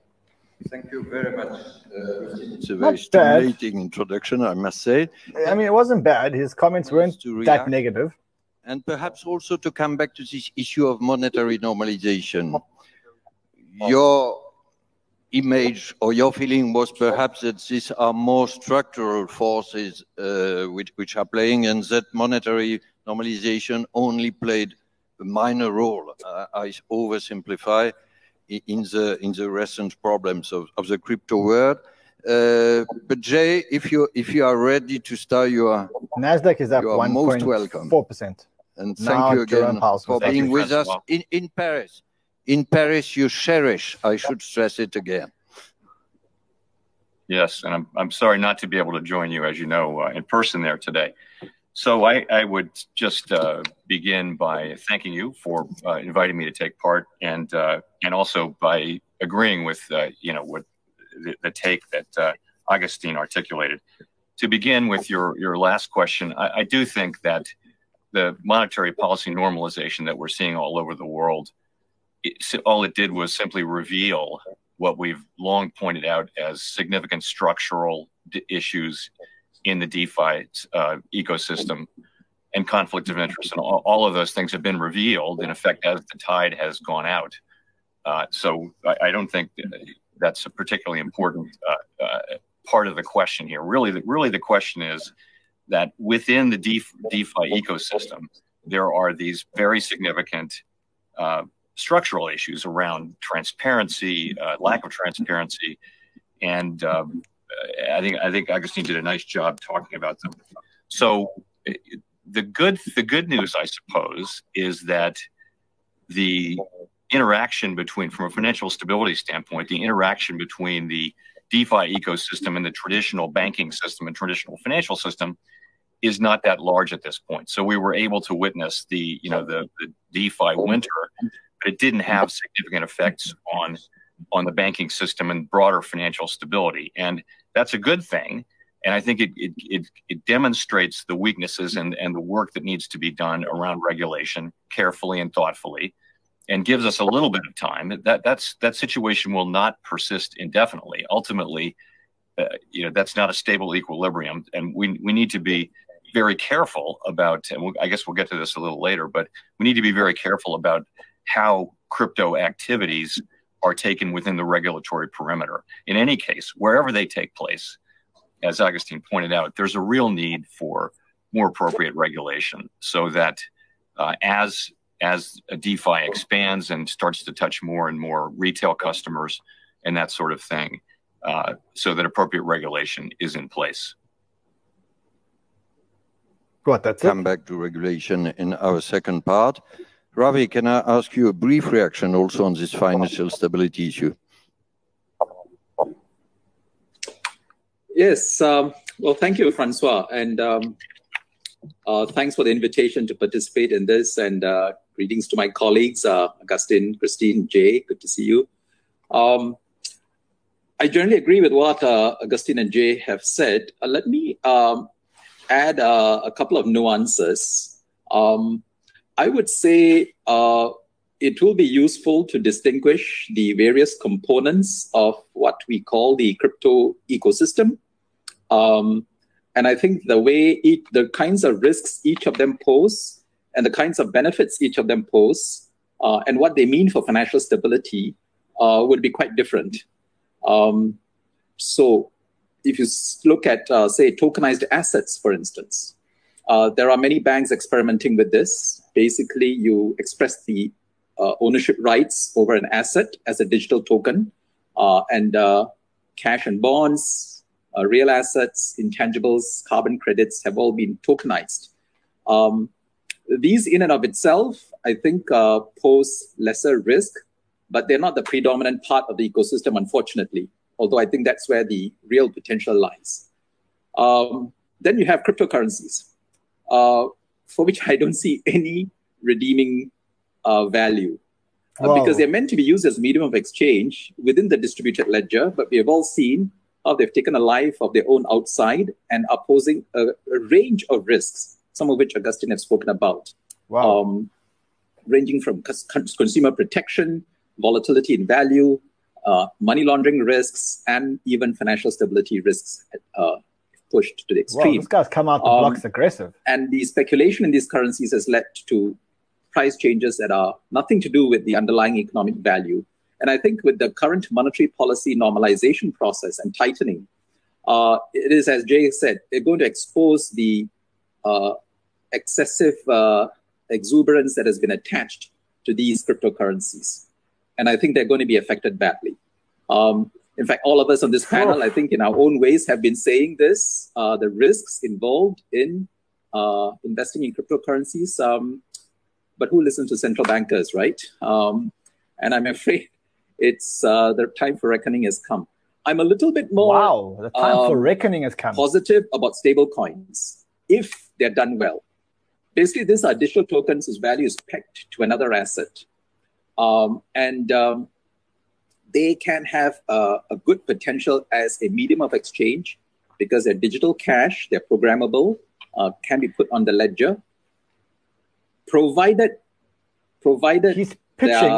Thank you very much. Uh, it's a very stimulating introduction, I must say. I mean, it wasn't bad. His comments weren't that negative. And perhaps also to come back to this issue of monetary normalization. Your image or your feeling was perhaps that these are more structural forces uh, which, which are playing, and that monetary normalization only played a minor role. Uh, I oversimplify. In the in the recent problems of, of the crypto world, uh, but Jay, if you if you are ready to start your NASDAQ is up one point four percent, and thank now you again for being with us in in Paris. In Paris, you cherish. I should stress it again. Yes, and I'm I'm sorry not to be able to join you, as you know, uh, in person there today. So I, I would just uh, begin by thanking you for uh, inviting me to take part, and uh, and also by agreeing with uh, you know what the, the take that uh, Agustin articulated. To begin with your your last question, I, I do think that the monetary policy normalization that we're seeing all over the world, it, all it did was simply reveal what we've long pointed out as significant structural issues in the DeFi uh, ecosystem, and conflict of interest, and all, all of those things have been revealed, in effect, as the tide has gone out. Uh, so I, I don't think that's a particularly important uh, uh, part of the question here. Really, the, really the question is that within the DeFi, DeFi ecosystem, there are these very significant uh, structural issues around transparency, uh, lack of transparency, and um, I think I think Agustin did a nice job talking about them. So the good the good news, I suppose, is that the interaction between, from a financial stability standpoint, the interaction between the DeFi ecosystem and the traditional banking system and traditional financial system is not that large at this point. So we were able to witness the you know the, the DeFi winter, but it didn't have significant effects on on the banking system and broader financial stability, and that's a good thing. And I think it it it, it demonstrates the weaknesses and, and the work that needs to be done around regulation carefully and thoughtfully, and gives us a little bit of time. That that's that situation will not persist indefinitely. Ultimately, uh, you know, that's not a stable equilibrium, and we we need to be very careful about. And we'll, I guess we'll get to this a little later, but we need to be very careful about how crypto activities are taken within the regulatory perimeter. In any case, wherever they take place. As Agustin pointed out, there's a real need for more appropriate regulation so that uh, as as DeFi expands and starts to touch more and more retail customers and that sort of thing, uh, so that appropriate regulation is in place. Got that. Come back to regulation in our second part. Ravi, can I ask you a brief reaction also on this financial stability issue? Yes. Um, well, thank you, Francois. And um, uh, thanks for the invitation to participate in this. And uh, greetings to my colleagues, uh, Agustin, Christine, Jay. Good to see you. Um, I generally agree with what uh, Agustin and Jay have said. Uh, let me um, add uh, a couple of nuances. Um, I would say uh, it will be useful to distinguish the various components of what we call the crypto ecosystem. Um, and I think the way each, the kinds of risks each of them pose and the kinds of benefits each of them pose uh, and what they mean for financial stability uh, would be quite different. Um, so if you look at, uh, say, tokenized assets, for instance, uh, there are many banks experimenting with this. Basically, you express the uh, ownership rights over an asset as a digital token uh, and uh, cash and bonds, Uh, real assets, intangibles, carbon credits have all been tokenized. Um, these in and of itself, I think, uh, pose lesser risk, but they're not the predominant part of the ecosystem, unfortunately, although I think that's where the real potential lies. Um, then you have cryptocurrencies, uh, for which I don't see any redeeming uh, value. Wow. Uh, because they're meant to be used as medium of exchange within the distributed ledger, but we have all seen how they've taken a life of their own outside and are posing a, a range of risks, some of which Agustin has spoken about, wow. um, ranging from cons- consumer protection, volatility in value, uh, money laundering risks, and even financial stability risks uh, pushed to the extreme. Wow, this guy's come out the um, blocks aggressive. And the speculation in these currencies has led to price changes that are nothing to do with the underlying economic value. And I think with the current monetary policy normalization process and tightening, uh, it is, as Jay said, they're going to expose the uh, excessive uh, exuberance that has been attached to these cryptocurrencies. And I think they're going to be affected badly. Um, in fact, all of us on this panel, I think in our own ways, have been saying this, uh, the risks involved in uh, investing in cryptocurrencies. Um, but who listens to central bankers, right? Um, and I'm afraid It's uh, the time for reckoning has come. I'm a little bit more wow, the time um, for reckoning has come. Positive about stable coins if they're done well. Basically, these are digital tokens whose value is pegged to another asset. Um, and um, they can have uh, a good potential as a medium of exchange because they're digital cash, they're programmable, uh, can be put on the ledger. Provided, provided He's pitching.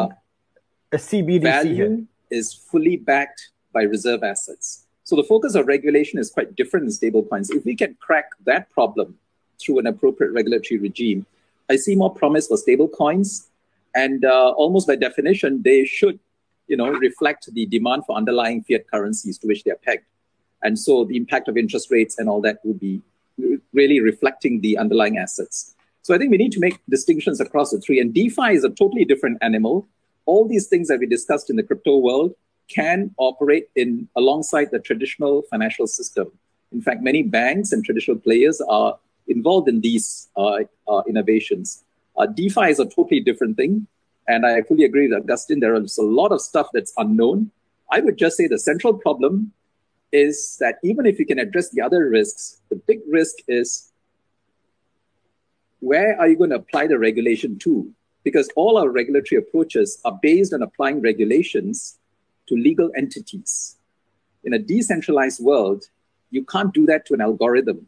The C B D C value here is fully backed by reserve assets. So the focus of regulation is quite different in stablecoins. If we can crack that problem through an appropriate regulatory regime, I see more promise for stablecoins, and uh, almost by definition, they should, you know, reflect the demand for underlying fiat currencies to which they are pegged. And so the impact of interest rates and all that will be really reflecting the underlying assets. So I think we need to make distinctions across the three. And DeFi is a totally different animal. All these things that we discussed in the crypto world can operate in alongside the traditional financial system. In fact, many banks and traditional players are involved in these uh, uh, innovations. Uh, DeFi is a totally different thing. And I fully agree with Agustin. There is a lot of stuff that's unknown. I would just say the central problem is that even if you can address the other risks, the big risk is where are you going to apply the regulation to? Because all our regulatory approaches are based on applying regulations to legal entities. In a decentralized world, You can't do that to an algorithm.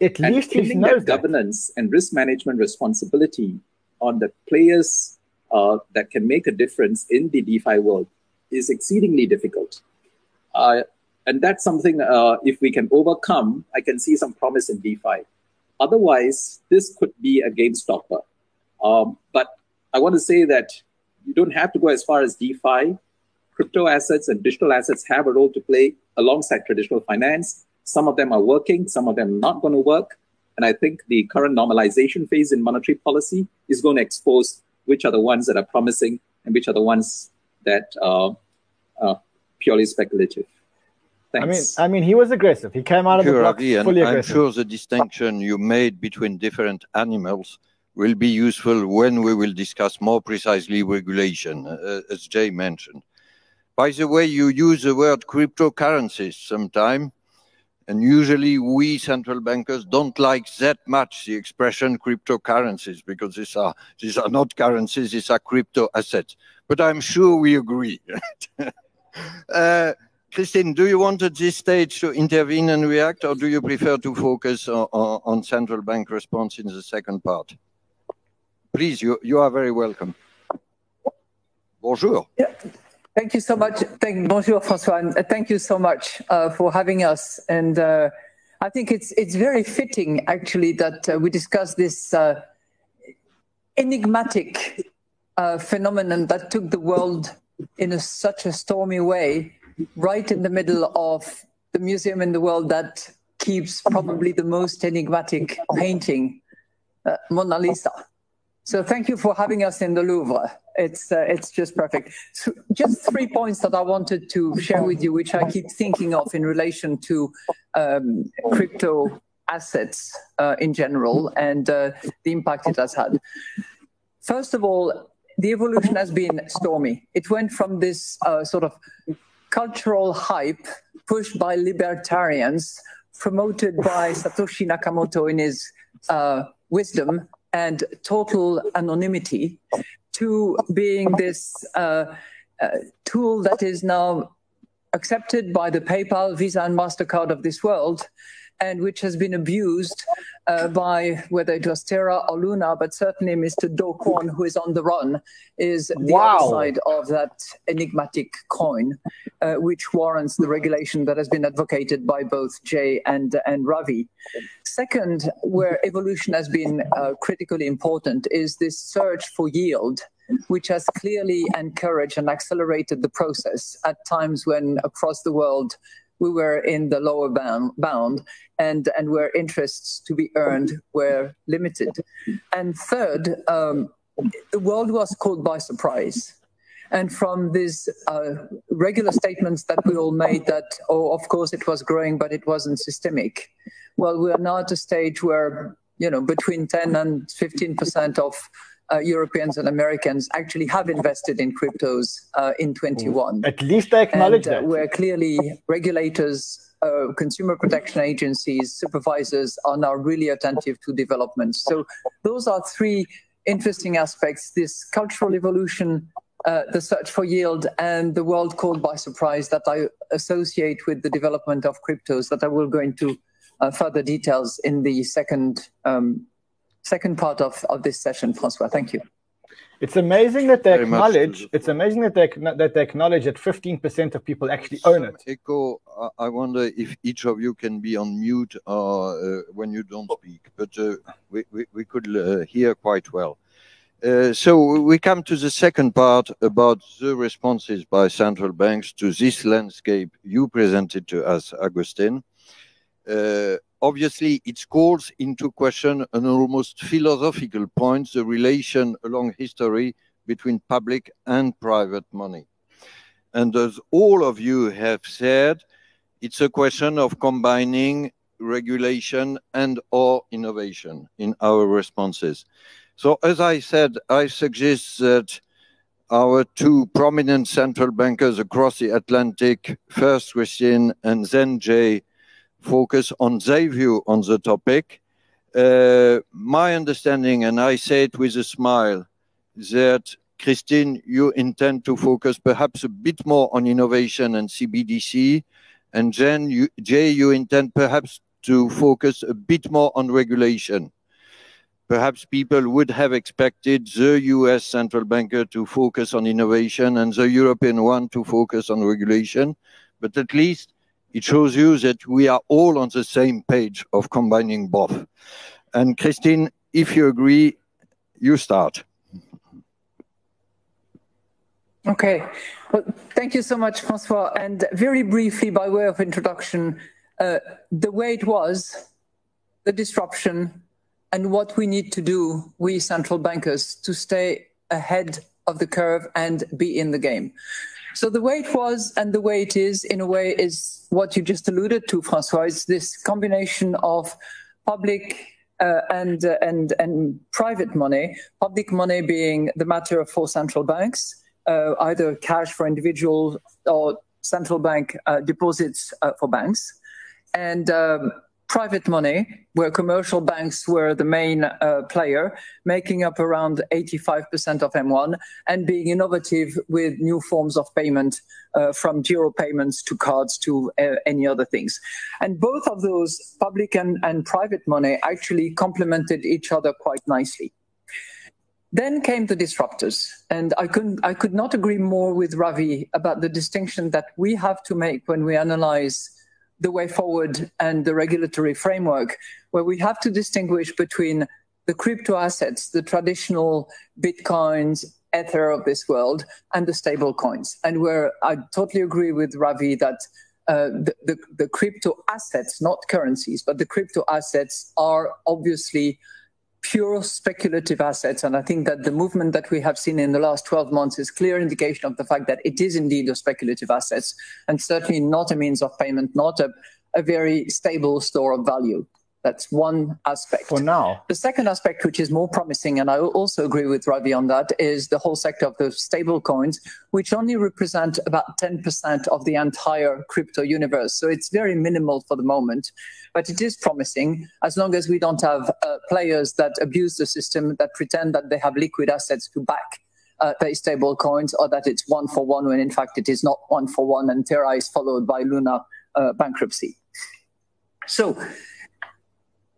At and least he knows that, that governance and risk management responsibility on the players uh, that can make a difference in the DeFi world is exceedingly difficult. Uh, and that's something, uh, if we can overcome, I can see some promise in DeFi. Otherwise, this could be a game stopper. Um, but I want to say that you don't have to go as far as DeFi. Crypto assets and digital assets have a role to play alongside traditional finance. Some of them are working, some of them not going to work. And I think the current normalization phase in monetary policy is going to expose which are the ones that are promising and which are the ones that are uh, purely speculative. Thanks. I mean, I mean, he was aggressive. He came out of sure, the block Ian, fully aggressive. I'm sure the distinction you made between different animals will be useful when we will discuss more precisely regulation, uh, as Jay mentioned. By the way, you use the word cryptocurrencies sometime. And usually we central bankers don't like that much the expression cryptocurrencies, because these are, these are not currencies, these are crypto assets. But I'm sure we agree. uh, Christine, do you want at this stage to intervene and react, or do you prefer to focus on, on, on central bank response in the second part? Please, you, you are very welcome. Bonjour. Yeah. Thank you so much. Thank, bonjour, François. And thank you so much uh, for having us. And uh, I think it's it's very fitting, actually, that uh, we discuss this uh, enigmatic uh, phenomenon that took the world in a, such a stormy way, right in the middle of the museum in the world that keeps probably the most enigmatic painting, uh, Mona Lisa. So thank you for having us in the Louvre. It's uh, it's just perfect. So just three points that I wanted to share with you, which I keep thinking of in relation to um, crypto assets uh, in general and uh, the impact it has had. First of all, the evolution has been stormy. It went from this uh, sort of cultural hype pushed by libertarians, promoted by Satoshi Nakamoto in his uh, wisdom, and total anonymity, to being this uh, uh, tool that is now accepted by the PayPal, Visa, and MasterCard of this world, and which has been abused uh, by, whether it was Terra or Luna, but certainly Mister Do Kwon, who is on the run, is the wow. other side of that enigmatic coin, uh, which warrants the regulation that has been advocated by both Jay and, and Ravi. Second, where evolution has been uh, critically important is this search for yield, which has clearly encouraged and accelerated the process at times when across the world we were in the lower bound, bound and, and where interests to be earned were limited. And third, um, the world was caught by surprise. And from these uh, regular statements that we all made that, oh, of course it was growing, but it wasn't systemic. Well, we are now at a stage where, you know, between ten and fifteen percent of Uh, Europeans and Americans actually have invested in cryptos uh, in twenty-one. At least they acknowledge and, uh, that. Where clearly regulators, uh, consumer protection agencies, supervisors are now really attentive to developments. So those are three interesting aspects: this cultural evolution, uh, the search for yield, and the world caught by surprise that I associate with the development of cryptos, that I will go into uh, further details in the second um second part of, of this session, Francois. Thank you. It's amazing that they Very acknowledge. Much. It's amazing that they that they acknowledge that fifteen percent of people actually Some own it. Echo. I wonder if each of you can be on mute uh, uh, when you don't speak, but uh, we, we we could uh, hear quite well. Uh, so we come to the second part about the responses by central banks to this landscape you presented to us, Agustin. Uh, Obviously, it calls into question an almost philosophical point, the relation along history between public and private money. And as all of you have said, it's a question of combining regulation and or innovation in our responses. So as I said, I suggest that our two prominent central bankers across the Atlantic, first Christine and then Jay, focus on their view on the topic. Uh, my understanding, and I say it with a smile, that, Christine, you intend to focus perhaps a bit more on innovation and C B D C, And Jen, you, Jay, you intend perhaps to focus a bit more on regulation. Perhaps people would have expected the U S central banker to focus on innovation and the European one to focus on regulation. But at least it shows you that we are all on the same page of combining both. And Christine, if you agree, you start. Okay. Well, thank you so much, Francois. And very briefly, by way of introduction, uh, the way it was, the disruption, and what we need to do, we central bankers, to stay ahead of the curve and be in the game. So the way it was and the way it is, in a way, is what you just alluded to, Francois, is this combination of public uh, and, uh, and, and private money, public money being the matter for central banks, uh, either cash for individuals or central bank uh, deposits uh, for banks, and um, private money, where commercial banks were the main uh, player, making up around eighty-five percent of M one, and being innovative with new forms of payment, uh, from Giro payments to cards to uh, any other things. And both of those, public and, and private money, actually complemented each other quite nicely. Then came the disruptors, and I couldn't, I could not agree more with Ravi about the distinction that we have to make when we analyze the way forward and the regulatory framework, where we have to distinguish between the crypto assets, the traditional Bitcoins, Ether of this world, and the stable coins. And where I totally agree with Ravi that uh, the, the, the crypto assets, not currencies, but the crypto assets are obviously pure speculative assets. And I think that the movement that we have seen in the last twelve months is clear indication of the fact that it is indeed a speculative assets, and certainly not a means of payment, not a, a very stable store of value. That's one aspect. For now. The second aspect, which is more promising, and I also agree with Ravi on that, is the whole sector of the stable coins, which only represent about ten percent of the entire crypto universe. So it's very minimal for the moment, but it is promising as long as we don't have uh, players that abuse the system, that pretend that they have liquid assets to back Uh, pay stable coins, or that it's one for one when in fact it is not one for one, and Terra is followed by Luna uh, bankruptcy. So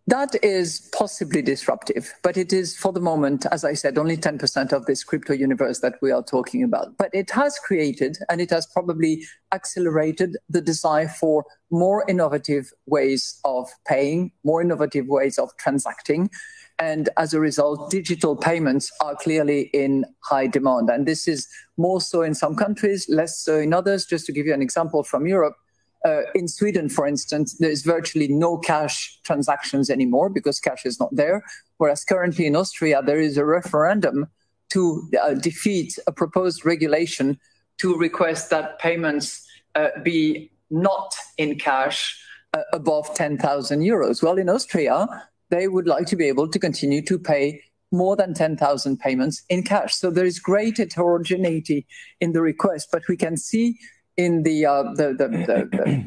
that is possibly disruptive, but it is for the moment, as I said, only ten percent of this crypto universe that we are talking about. But it has created, and it has probably accelerated, the desire for more innovative ways of paying, more innovative ways of transacting. And as a result, digital payments are clearly in high demand. And this is more so in some countries, less so in others. Just to give you an example from Europe, uh, in Sweden, for instance, there is virtually no cash transactions anymore because cash is not there. Whereas currently in Austria, there is a referendum to uh, defeat a proposed regulation to request that payments uh, be not in cash uh, above ten thousand euros. Well, in Austria, they would like to be able to continue to pay more than ten thousand payments in cash. So there is great heterogeneity in the request, but we can see in the, uh, the, the, the, the,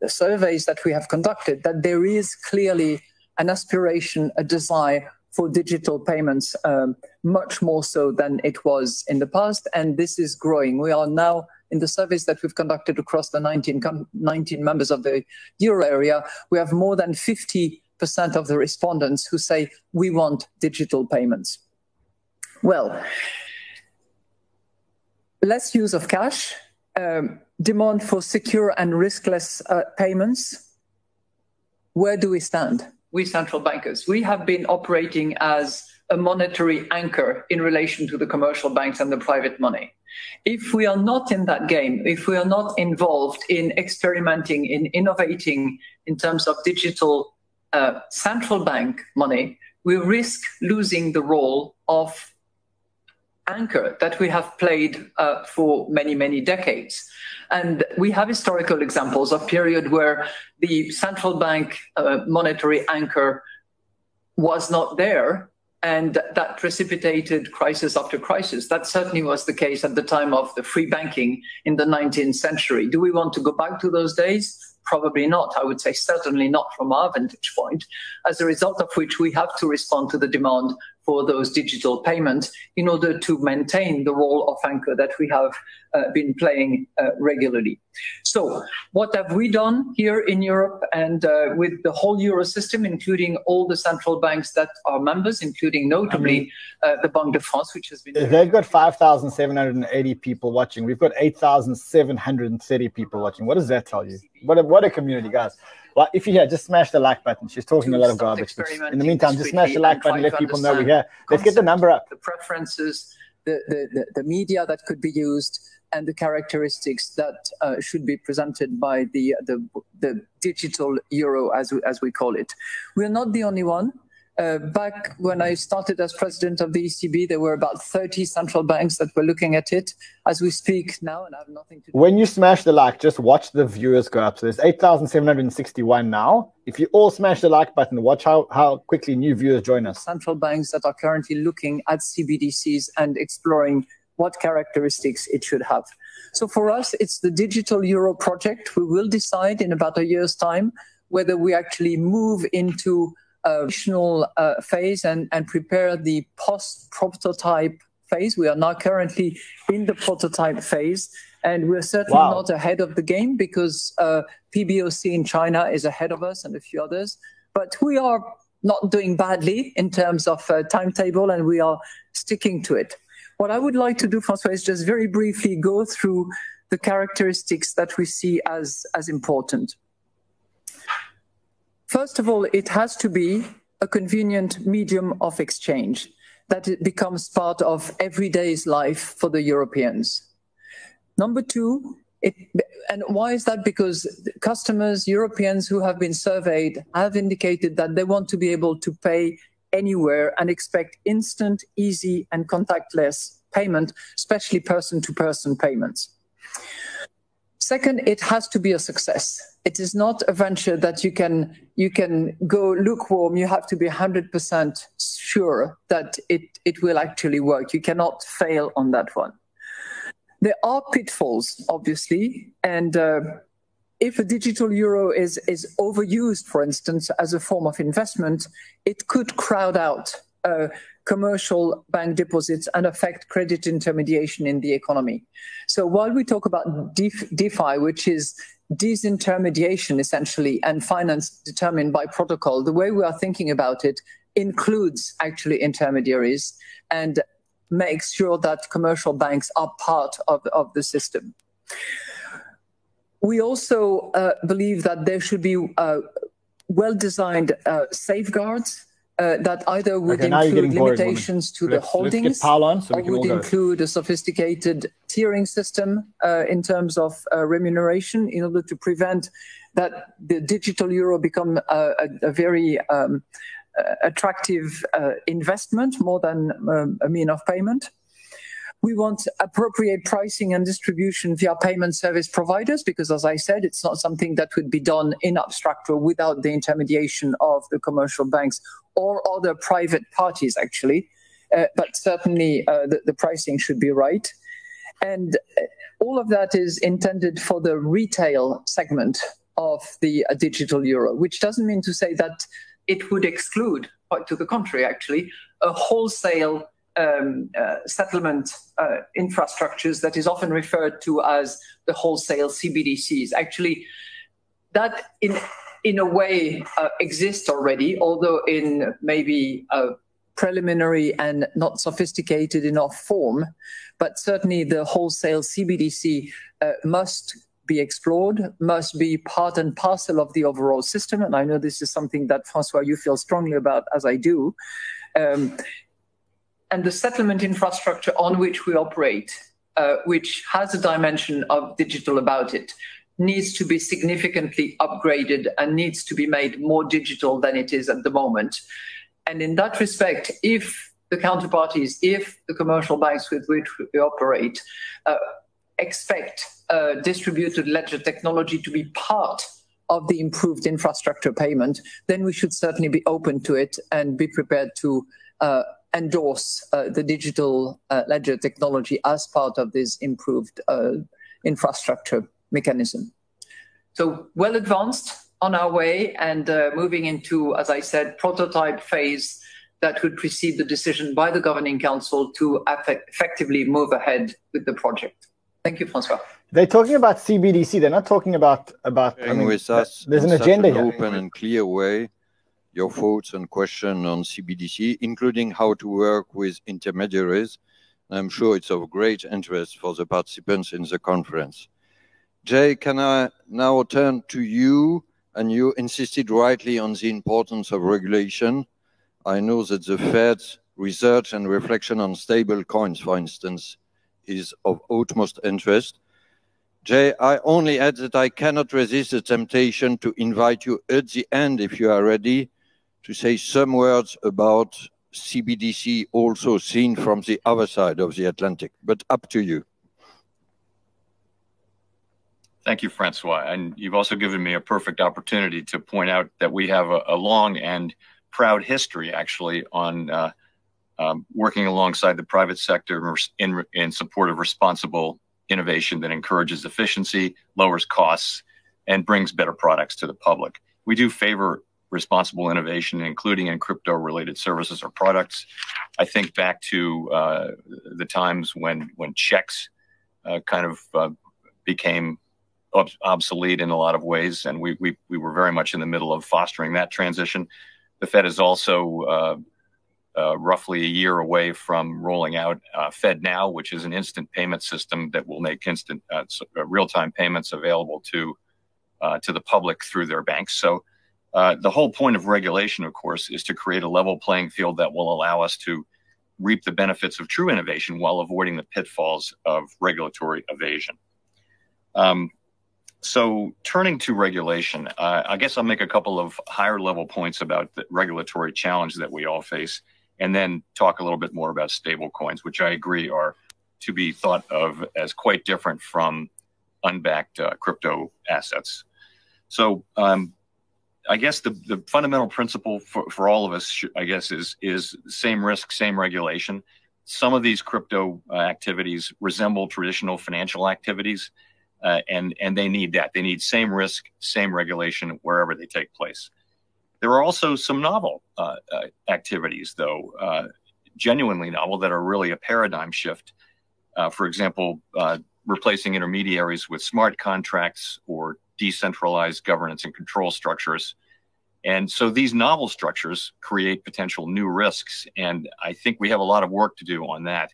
the surveys that we have conducted that there is clearly an aspiration, a desire for digital payments, um, much more so than it was in the past, and this is growing. We are now, in the surveys that we've conducted across the nineteen members of the Euro area, we have more than fifty percent of the respondents who say we want digital payments. Well, less use of cash, um, demand for secure and riskless uh, payments. Where do we stand? We central bankers, we have been operating as a monetary anchor in relation to the commercial banks and the private money. If we are not in that game, if we are not involved in experimenting, in innovating in terms of digital Uh, central bank money, we risk losing the role of anchor that we have played uh, for many, many decades. And we have historical examples of period where the central bank uh, monetary anchor was not there, and that precipitated crisis after crisis. That certainly was the case at the time of the free banking in the nineteenth century. Do we want to go back to those days? Probably not. I would say certainly not from our vantage point, as a result of which we have to respond to the demand for those digital payments in order to maintain the role of anchor that we have uh, been playing uh, regularly. So what have we done here in Europe and uh, with the whole euro system, including all the central banks that are members, including notably uh, the Bank of France, which has been... They've got five thousand seven hundred eighty people watching. We've got eight thousand seven hundred thirty people watching. What does that tell you? What a, what a community, guys. Well, if you're here, just smash the like button. She's talking a lot of garbage. In the meantime, just smash the like button, let people know we're here. Let's get the number up. The preferences, the, the, the media that could be used, and the characteristics that uh, should be presented by the, the, the digital euro, as we, as we call it. We're not the only one. Uh, back when I started as president of the E C B, there were about thirty central banks that were looking at it. As we speak now, and I have nothing to do. When you smash the like, just watch the viewers go up. So there's eight thousand seven hundred sixty-one now. If you all smash the like button, watch how, how quickly new viewers join us. Central banks that are currently looking at C B D Cs and exploring what characteristics it should have. So for us, it's the digital euro project. We will decide in about a year's time whether we actually move into additional uh, phase and, and prepare the post-prototype phase. We are now currently in the prototype phase, and we're certainly wow. not ahead of the game because uh, P B O C in China is ahead of us and a few others. But we are not doing badly in terms of uh, timetable, and we are sticking to it. What I would like to do, Francois, is just very briefly go through the characteristics that we see as, as important. First of all, it has to be a convenient medium of exchange, that it becomes part of everyday's life for the Europeans. Number two, it, and why is that? Because customers, Europeans who have been surveyed, have indicated that they want to be able to pay anywhere and expect instant, easy, and contactless payment, especially person-to-person payments. Second, it has to be a success. It is not a venture that you can you can go lukewarm. You have to be one hundred percent sure that it, it will actually work. You cannot fail on that one. There are pitfalls, obviously, and uh, if a digital euro is, is overused, for instance, as a form of investment, it could crowd out uh, commercial bank deposits and affect credit intermediation in the economy. So while we talk about def- DeFi, which is disintermediation essentially, and finance determined by protocol, the way we are thinking about it includes actually intermediaries and makes sure that commercial banks are part of, of the system. We also uh, believe that there should be uh, well-designed uh, safeguards uh, that either would okay, include limitations bored, to let's, the holdings on, so or would include a sophisticated tiering system uh, in terms of uh, remuneration in order to prevent that the digital euro become a, a, a very um, attractive uh, investment more than um, a mean of payment. We want appropriate pricing and distribution via payment service providers, because as I said, it's not something that would be done in abstracto without the intermediation of the commercial banks or other private parties, actually. Uh, but certainly uh, the, the pricing should be right. And all of that is intended for the retail segment of the uh, digital euro, which doesn't mean to say that it would exclude, quite to the contrary, actually, a wholesale Um, uh, settlement uh, infrastructures that is often referred to as the wholesale C B D Cs. Actually, that in in a way uh, exists already, although in maybe a preliminary and not sophisticated enough form. But certainly, the wholesale C B D C uh, must be explored, must be part and parcel of the overall system. And I know this is something that Francois, you feel strongly about, as I do. Um, And the settlement infrastructure on which we operate, uh, which has a dimension of digital about it, needs to be significantly upgraded and needs to be made more digital than it is at the moment. And in that respect, if the counterparties, if the commercial banks with which we operate uh, expect uh, distributed ledger technology to be part of the improved infrastructure payment, then we should certainly be open to it and be prepared to uh, endorse uh, the digital uh, ledger technology as part of this improved uh, infrastructure mechanism. So well advanced on our way and uh, moving into, as I said, prototype phase that would precede the decision by the Governing Council to effectively move ahead with the project. Thank you, Francois. They're talking about C B D C. They're not talking about... about I mean, with us there's an agenda here. Open and clear way, your thoughts and questions on C B D C, including how to work with intermediaries. I'm sure it's of great interest for the participants in the conference. Jay, can I now turn to you? And you insisted rightly on the importance of regulation. I know that the Fed's research and reflection on stable coins, for instance, is of utmost interest. Jay, I only add that I cannot resist the temptation to invite you at the end, if you are ready, to say some words about C B D C also seen from the other side of the Atlantic, but up to you. Thank you, Francois. And you've also given me a perfect opportunity to point out that we have a, a long and proud history, actually, on uh, um, working alongside the private sector in, in support of responsible innovation that encourages efficiency, lowers costs, and brings better products to the public. We do favor responsible innovation, including in crypto-related services or products. I think back to uh, the times when, when checks uh, kind of uh, became ob obsolete in a lot of ways, and we, we, we were very much in the middle of fostering that transition. The Fed is also uh, uh, roughly a year away from rolling out uh, FedNow, which is an instant payment system that will make instant uh, real-time payments available to, uh, to the public through their banks. So Uh, the whole point of regulation, of course, is to create a level playing field that will allow us to reap the benefits of true innovation while avoiding the pitfalls of regulatory evasion. Um, so turning to regulation, uh, I guess I'll make a couple of higher level points about the regulatory challenge that we all face, and then talk a little bit more about stable coins, which I agree are to be thought of as quite different from unbacked uh, crypto assets. So, um, I guess the, the fundamental principle for, for all of us, I guess, is, is same risk, same regulation. Some of these crypto uh, activities resemble traditional financial activities, uh, and, and they need that. They need same risk, same regulation wherever they take place. There are also some novel uh, uh, activities, though, uh, genuinely novel, that are really a paradigm shift. Uh, for example, uh, replacing intermediaries with smart contracts or decentralized governance and control structures. And so these novel structures create potential new risks. And I think we have a lot of work to do on that.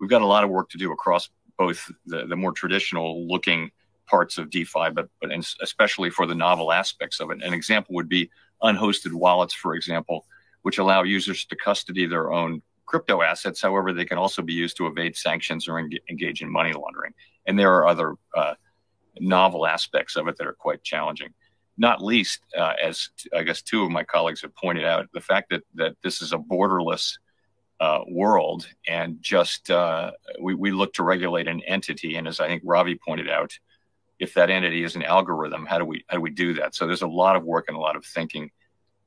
We've got a lot of work to do across both the, the more traditional looking parts of DeFi, but, but especially for the novel aspects of it. An example would be unhosted wallets, for example, which allow users to custody their own crypto assets. However, they can also be used to evade sanctions or engage in money laundering. And there are other uh, novel aspects of it that are quite challenging, not least, uh, as I guess two of my colleagues have pointed out, the fact that, that this is a borderless uh, world, and just uh, we, we look to regulate an entity. And as I think Ravi pointed out, if that entity is an algorithm, how do we, how do we do that? So there's a lot of work and a lot of thinking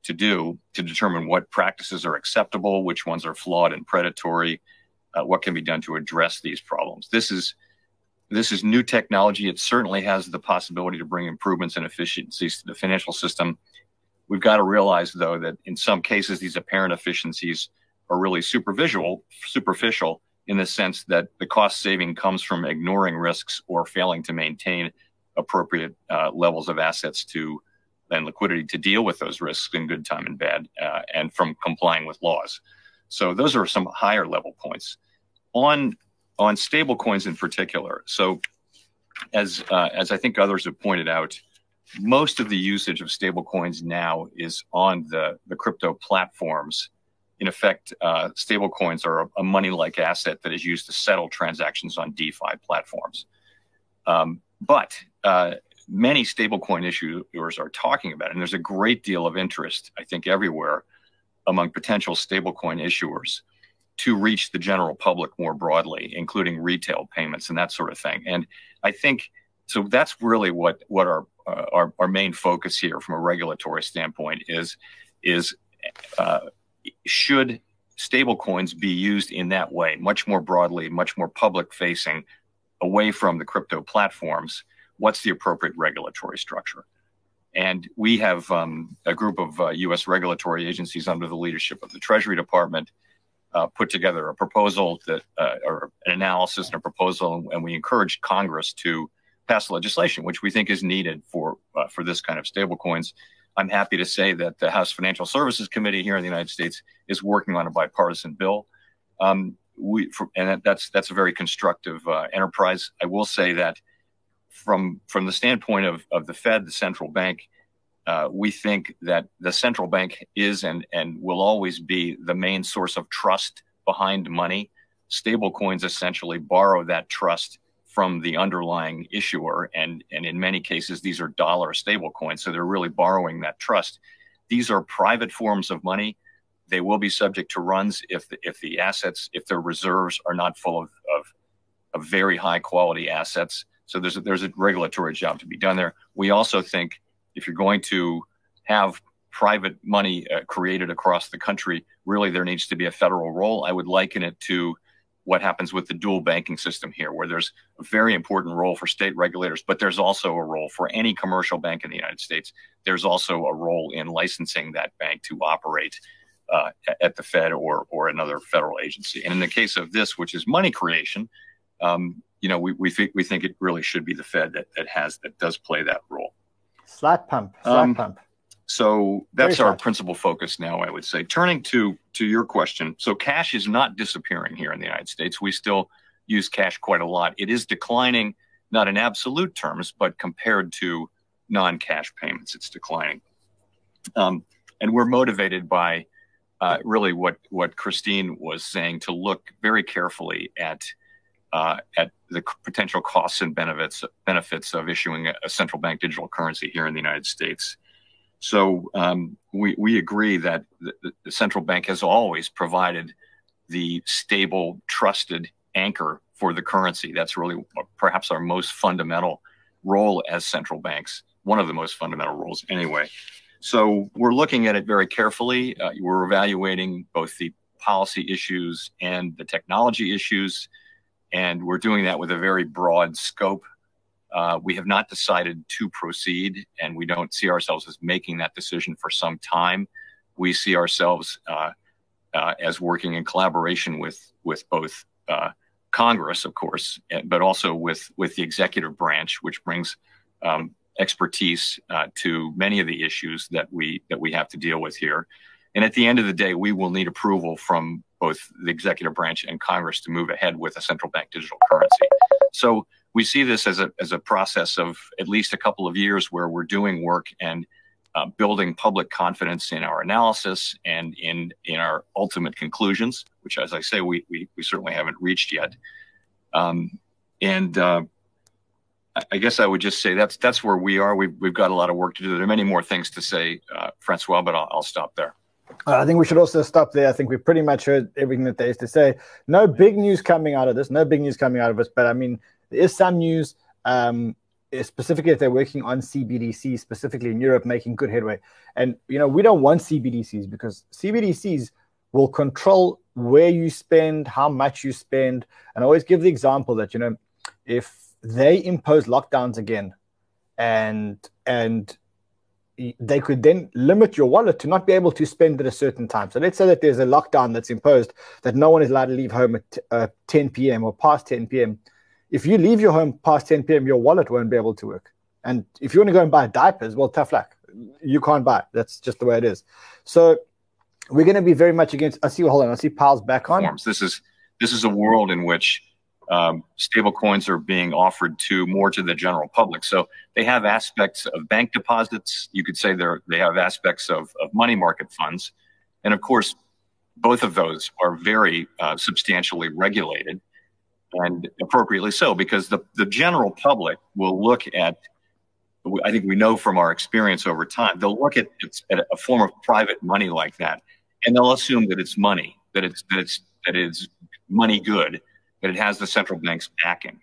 to do to determine what practices are acceptable, which ones are flawed and predatory, uh, what can be done to address these problems. This is This is new technology. It certainly has the possibility to bring improvements and efficiencies to the financial system. We've got to realize, though, that in some cases, these apparent efficiencies are really superficial, superficial in the sense that the cost saving comes from ignoring risks or failing to maintain appropriate uh, levels of assets to and liquidity to deal with those risks in good time and bad, uh, and from complying with laws. So those are some higher level points. On On stable coins in particular. So as, uh, as I think others have pointed out, most of the usage of stable coins now is on the, the crypto platforms. In effect, uh, stable coins are a, a money-like asset that is used to settle transactions on DeFi platforms. Um, but uh, many stable coin issuers are talking about it, and there's a great deal of interest, I think, everywhere among potential stable coin issuers to reach the general public more broadly, including retail payments and that sort of thing. And I think, so that's really what, what our, uh, our, our main focus here from a regulatory standpoint is, is uh, should stablecoins be used in that way, much more broadly, much more public facing, away from the crypto platforms? What's the appropriate regulatory structure? And we have um, a group of uh, U S regulatory agencies under the leadership of the Treasury Department uh, put together a proposal that, uh, or an analysis and a proposal, and we encouraged Congress to pass legislation, which we think is needed for uh, for this kind of stablecoins. I'm happy to say that the House Financial Services Committee here in the United States is working on a bipartisan bill, um, we, for, and that's that's a very constructive uh, enterprise. I will say that from from the standpoint of, of the Fed, the central bank, uh, we think that the central bank is and, and will always be the main source of trust behind money. Stablecoins essentially borrow that trust from the underlying issuer, and, and in many cases, these are dollar stablecoins, so they're really borrowing that trust. These are private forms of money. They will be subject to runs if the, if the assets, if their reserves are not full of, of, of very high quality assets. So there's a, there's a regulatory job to be done there. We also think if you're going to have private money uh, created across the country, really there needs to be a federal role. I would liken it to what happens with the dual banking system here, where there's a very important role for state regulators, but there's also a role for any commercial bank in the United States. There's also a role in licensing that bank to operate uh, at the Fed or or another federal agency. And in the case of this, which is money creation, um, you know, we we think we think it really should be the Fed that that has that does play that role. Slot pump, slot um, pump. So that's our principal focus now, I would say. Turning to to your question, so cash is not disappearing here in the United States. We still use cash quite a lot. It is declining, not in absolute terms, but compared to non-cash payments, it's declining. Um, and we're motivated by uh, really what, what Christine was saying, to look very carefully at uh, at the potential costs and benefits, benefits of issuing a, a central bank digital currency here in the United States. So um, we, we agree that the, the central bank has always provided the stable, trusted anchor for the currency. That's really perhaps our most fundamental role as central banks, one of the most fundamental roles anyway. So we're looking at it very carefully. Uh, we're evaluating both the policy issues and the technology issues, and we're doing that with a very broad scope. Uh, we have not decided to proceed, and we don't see ourselves as making that decision for some time. We see ourselves uh, uh, as working in collaboration with with both uh, Congress, of course, but also with, with the executive branch, which brings um, expertise uh, to many of the issues that we that we have to deal with here. And at the end of the day, we will need approval from both the executive branch and Congress to move ahead with a central bank digital currency. So we see this as a as a process of at least a couple of years where we're doing work and uh, building public confidence in our analysis and in in our ultimate conclusions, which, as I say, we we, we certainly haven't reached yet. Um, and uh, I guess I would just say that's that's where we are. We've we've got a lot of work to do. There are many more things to say, uh, Francois, but I'll, I'll stop there. Uh, I think we should also stop there. I think we've pretty much heard everything that there is to say. No big news coming out of this. No big news coming out of this. But I mean, there is some news, um, specifically if they're working on C B D Cs, specifically in Europe, making good headway. And, you know, we don't want C B D Cs because C B D Cs will control where you spend, how much you spend. And I always give the example that, you know, if they impose lockdowns again and and they could then limit your wallet to not be able to spend at a certain time. So let's say that there's a lockdown that's imposed that no one is allowed to leave home at uh, ten p.m. or past ten p.m., if you leave your home past ten p.m., your wallet won't be able to work. And if you want to go and buy diapers, well, tough luck. You can't buy. That's just the way it is. So we're going to be very much against – I see – hold on. I see Powell's back on. This is this is a world in which um, stable coins are being offered to more to the general public. So they have aspects of bank deposits. You could say they're, they have aspects of, of money market funds. And, of course, both of those are very uh, substantially regulated. And appropriately so, because the, the general public will look at, I think we know from our experience over time, they'll look at, at a form of private money like that, and they'll assume that it's money, that it's, that it's, that it's money good, that it has the central bank's backing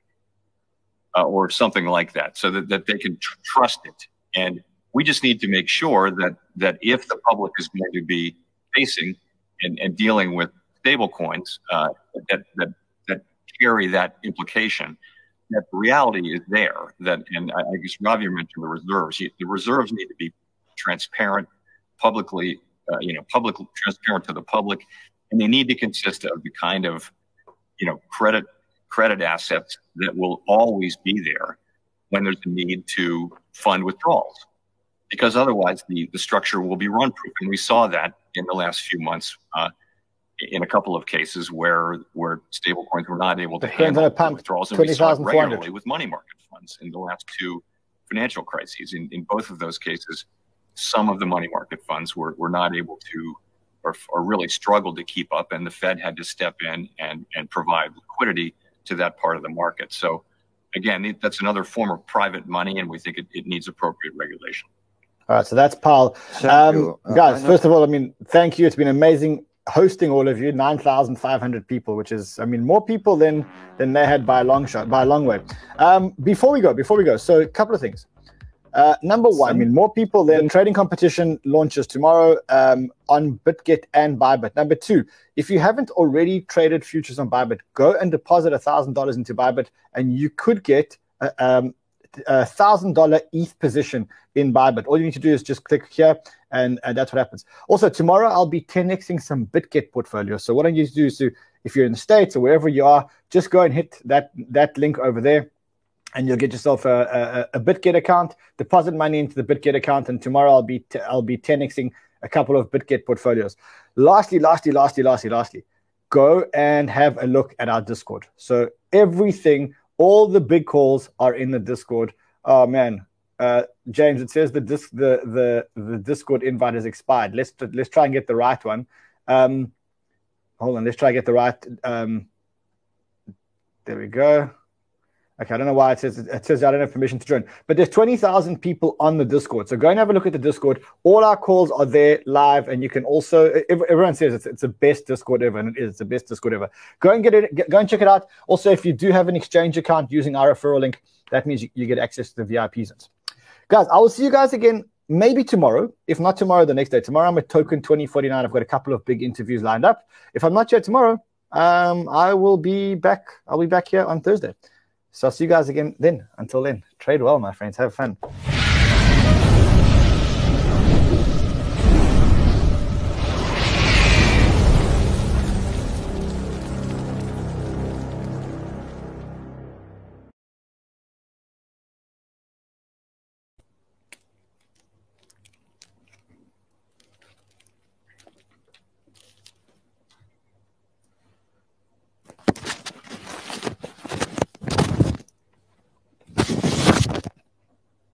uh, or something like that, so that, that they can tr- trust it. And we just need to make sure that, that if the public is going to be facing and, and dealing with stable coins, uh, that, that carry that implication, that the reality is there. That, and I, I guess Ravi mentioned the reserves. The reserves need to be transparent, publicly, uh, you know, public, transparent to the public, and they need to consist of the kind of, you know, credit credit assets that will always be there when there's a need to fund withdrawals, because otherwise the, the structure will be run-proof. And we saw that in the last few months uh, in a couple of cases where where stablecoins were not able to handle withdrawals, and we saw it regularly with money market funds in the last two financial crises. In, in both of those cases, some of the money market funds were, were not able to, or, or really struggled to keep up, and the Fed had to step in and, and provide liquidity to that part of the market. So again, that's another form of private money, and we think it, it needs appropriate regulation. All right, so that's Powell. Um, uh, guys, first of all, I mean, thank you. It's been amazing hosting all of you, nine thousand five hundred people, which is, I mean, more people than than they had by a long shot, by a long way. Um, before we go, before we go, so a couple of things. Uh, number one, I mean, more people than trading competition launches tomorrow um, on BitGet and Bybit. Number two, if you haven't already traded futures on Bybit, go and deposit one thousand dollars into Bybit, and you could get a, um, a one thousand dollars E T H position in Bybit. All you need to do is just click here, and, and that's what happens. Also, tomorrow I'll be ten Xing some BitGet portfolio. So what I need you to do is to, if you're in the States or wherever you are, just go and hit that that link over there, and you'll get yourself a, a, a BitGet account. Deposit money into the BitGet account, and tomorrow I'll be t- I'll be ten Xing a couple of BitGet portfolios. Lastly, lastly, lastly, lastly, lastly, go and have a look at our Discord. So everything, all the big calls are in the Discord. Oh man, uh, James, it says the disc, the the the Discord invite has expired. Let's let's try and get the right one. Um, hold on, let's try and get the right. Um, there we go. Okay, I don't know why it says it says I don't have permission to join. But there's twenty thousand people on the Discord. So go and have a look at the Discord. All our calls are there live, and you can also, everyone says it's, it's the best Discord ever, and it is the best Discord ever. Go and get it, go and check it out. Also, if you do have an exchange account using our referral link, that means you, you get access to the V I P zones. Guys, I will see you guys again maybe tomorrow. If not tomorrow, the next day. Tomorrow I'm at Token twenty forty-nine. I've got a couple of big interviews lined up. If I'm not here tomorrow, um, I will be back. I'll be back here on Thursday. So I'll see you guys again then. Until then, trade well, my friends. Have fun.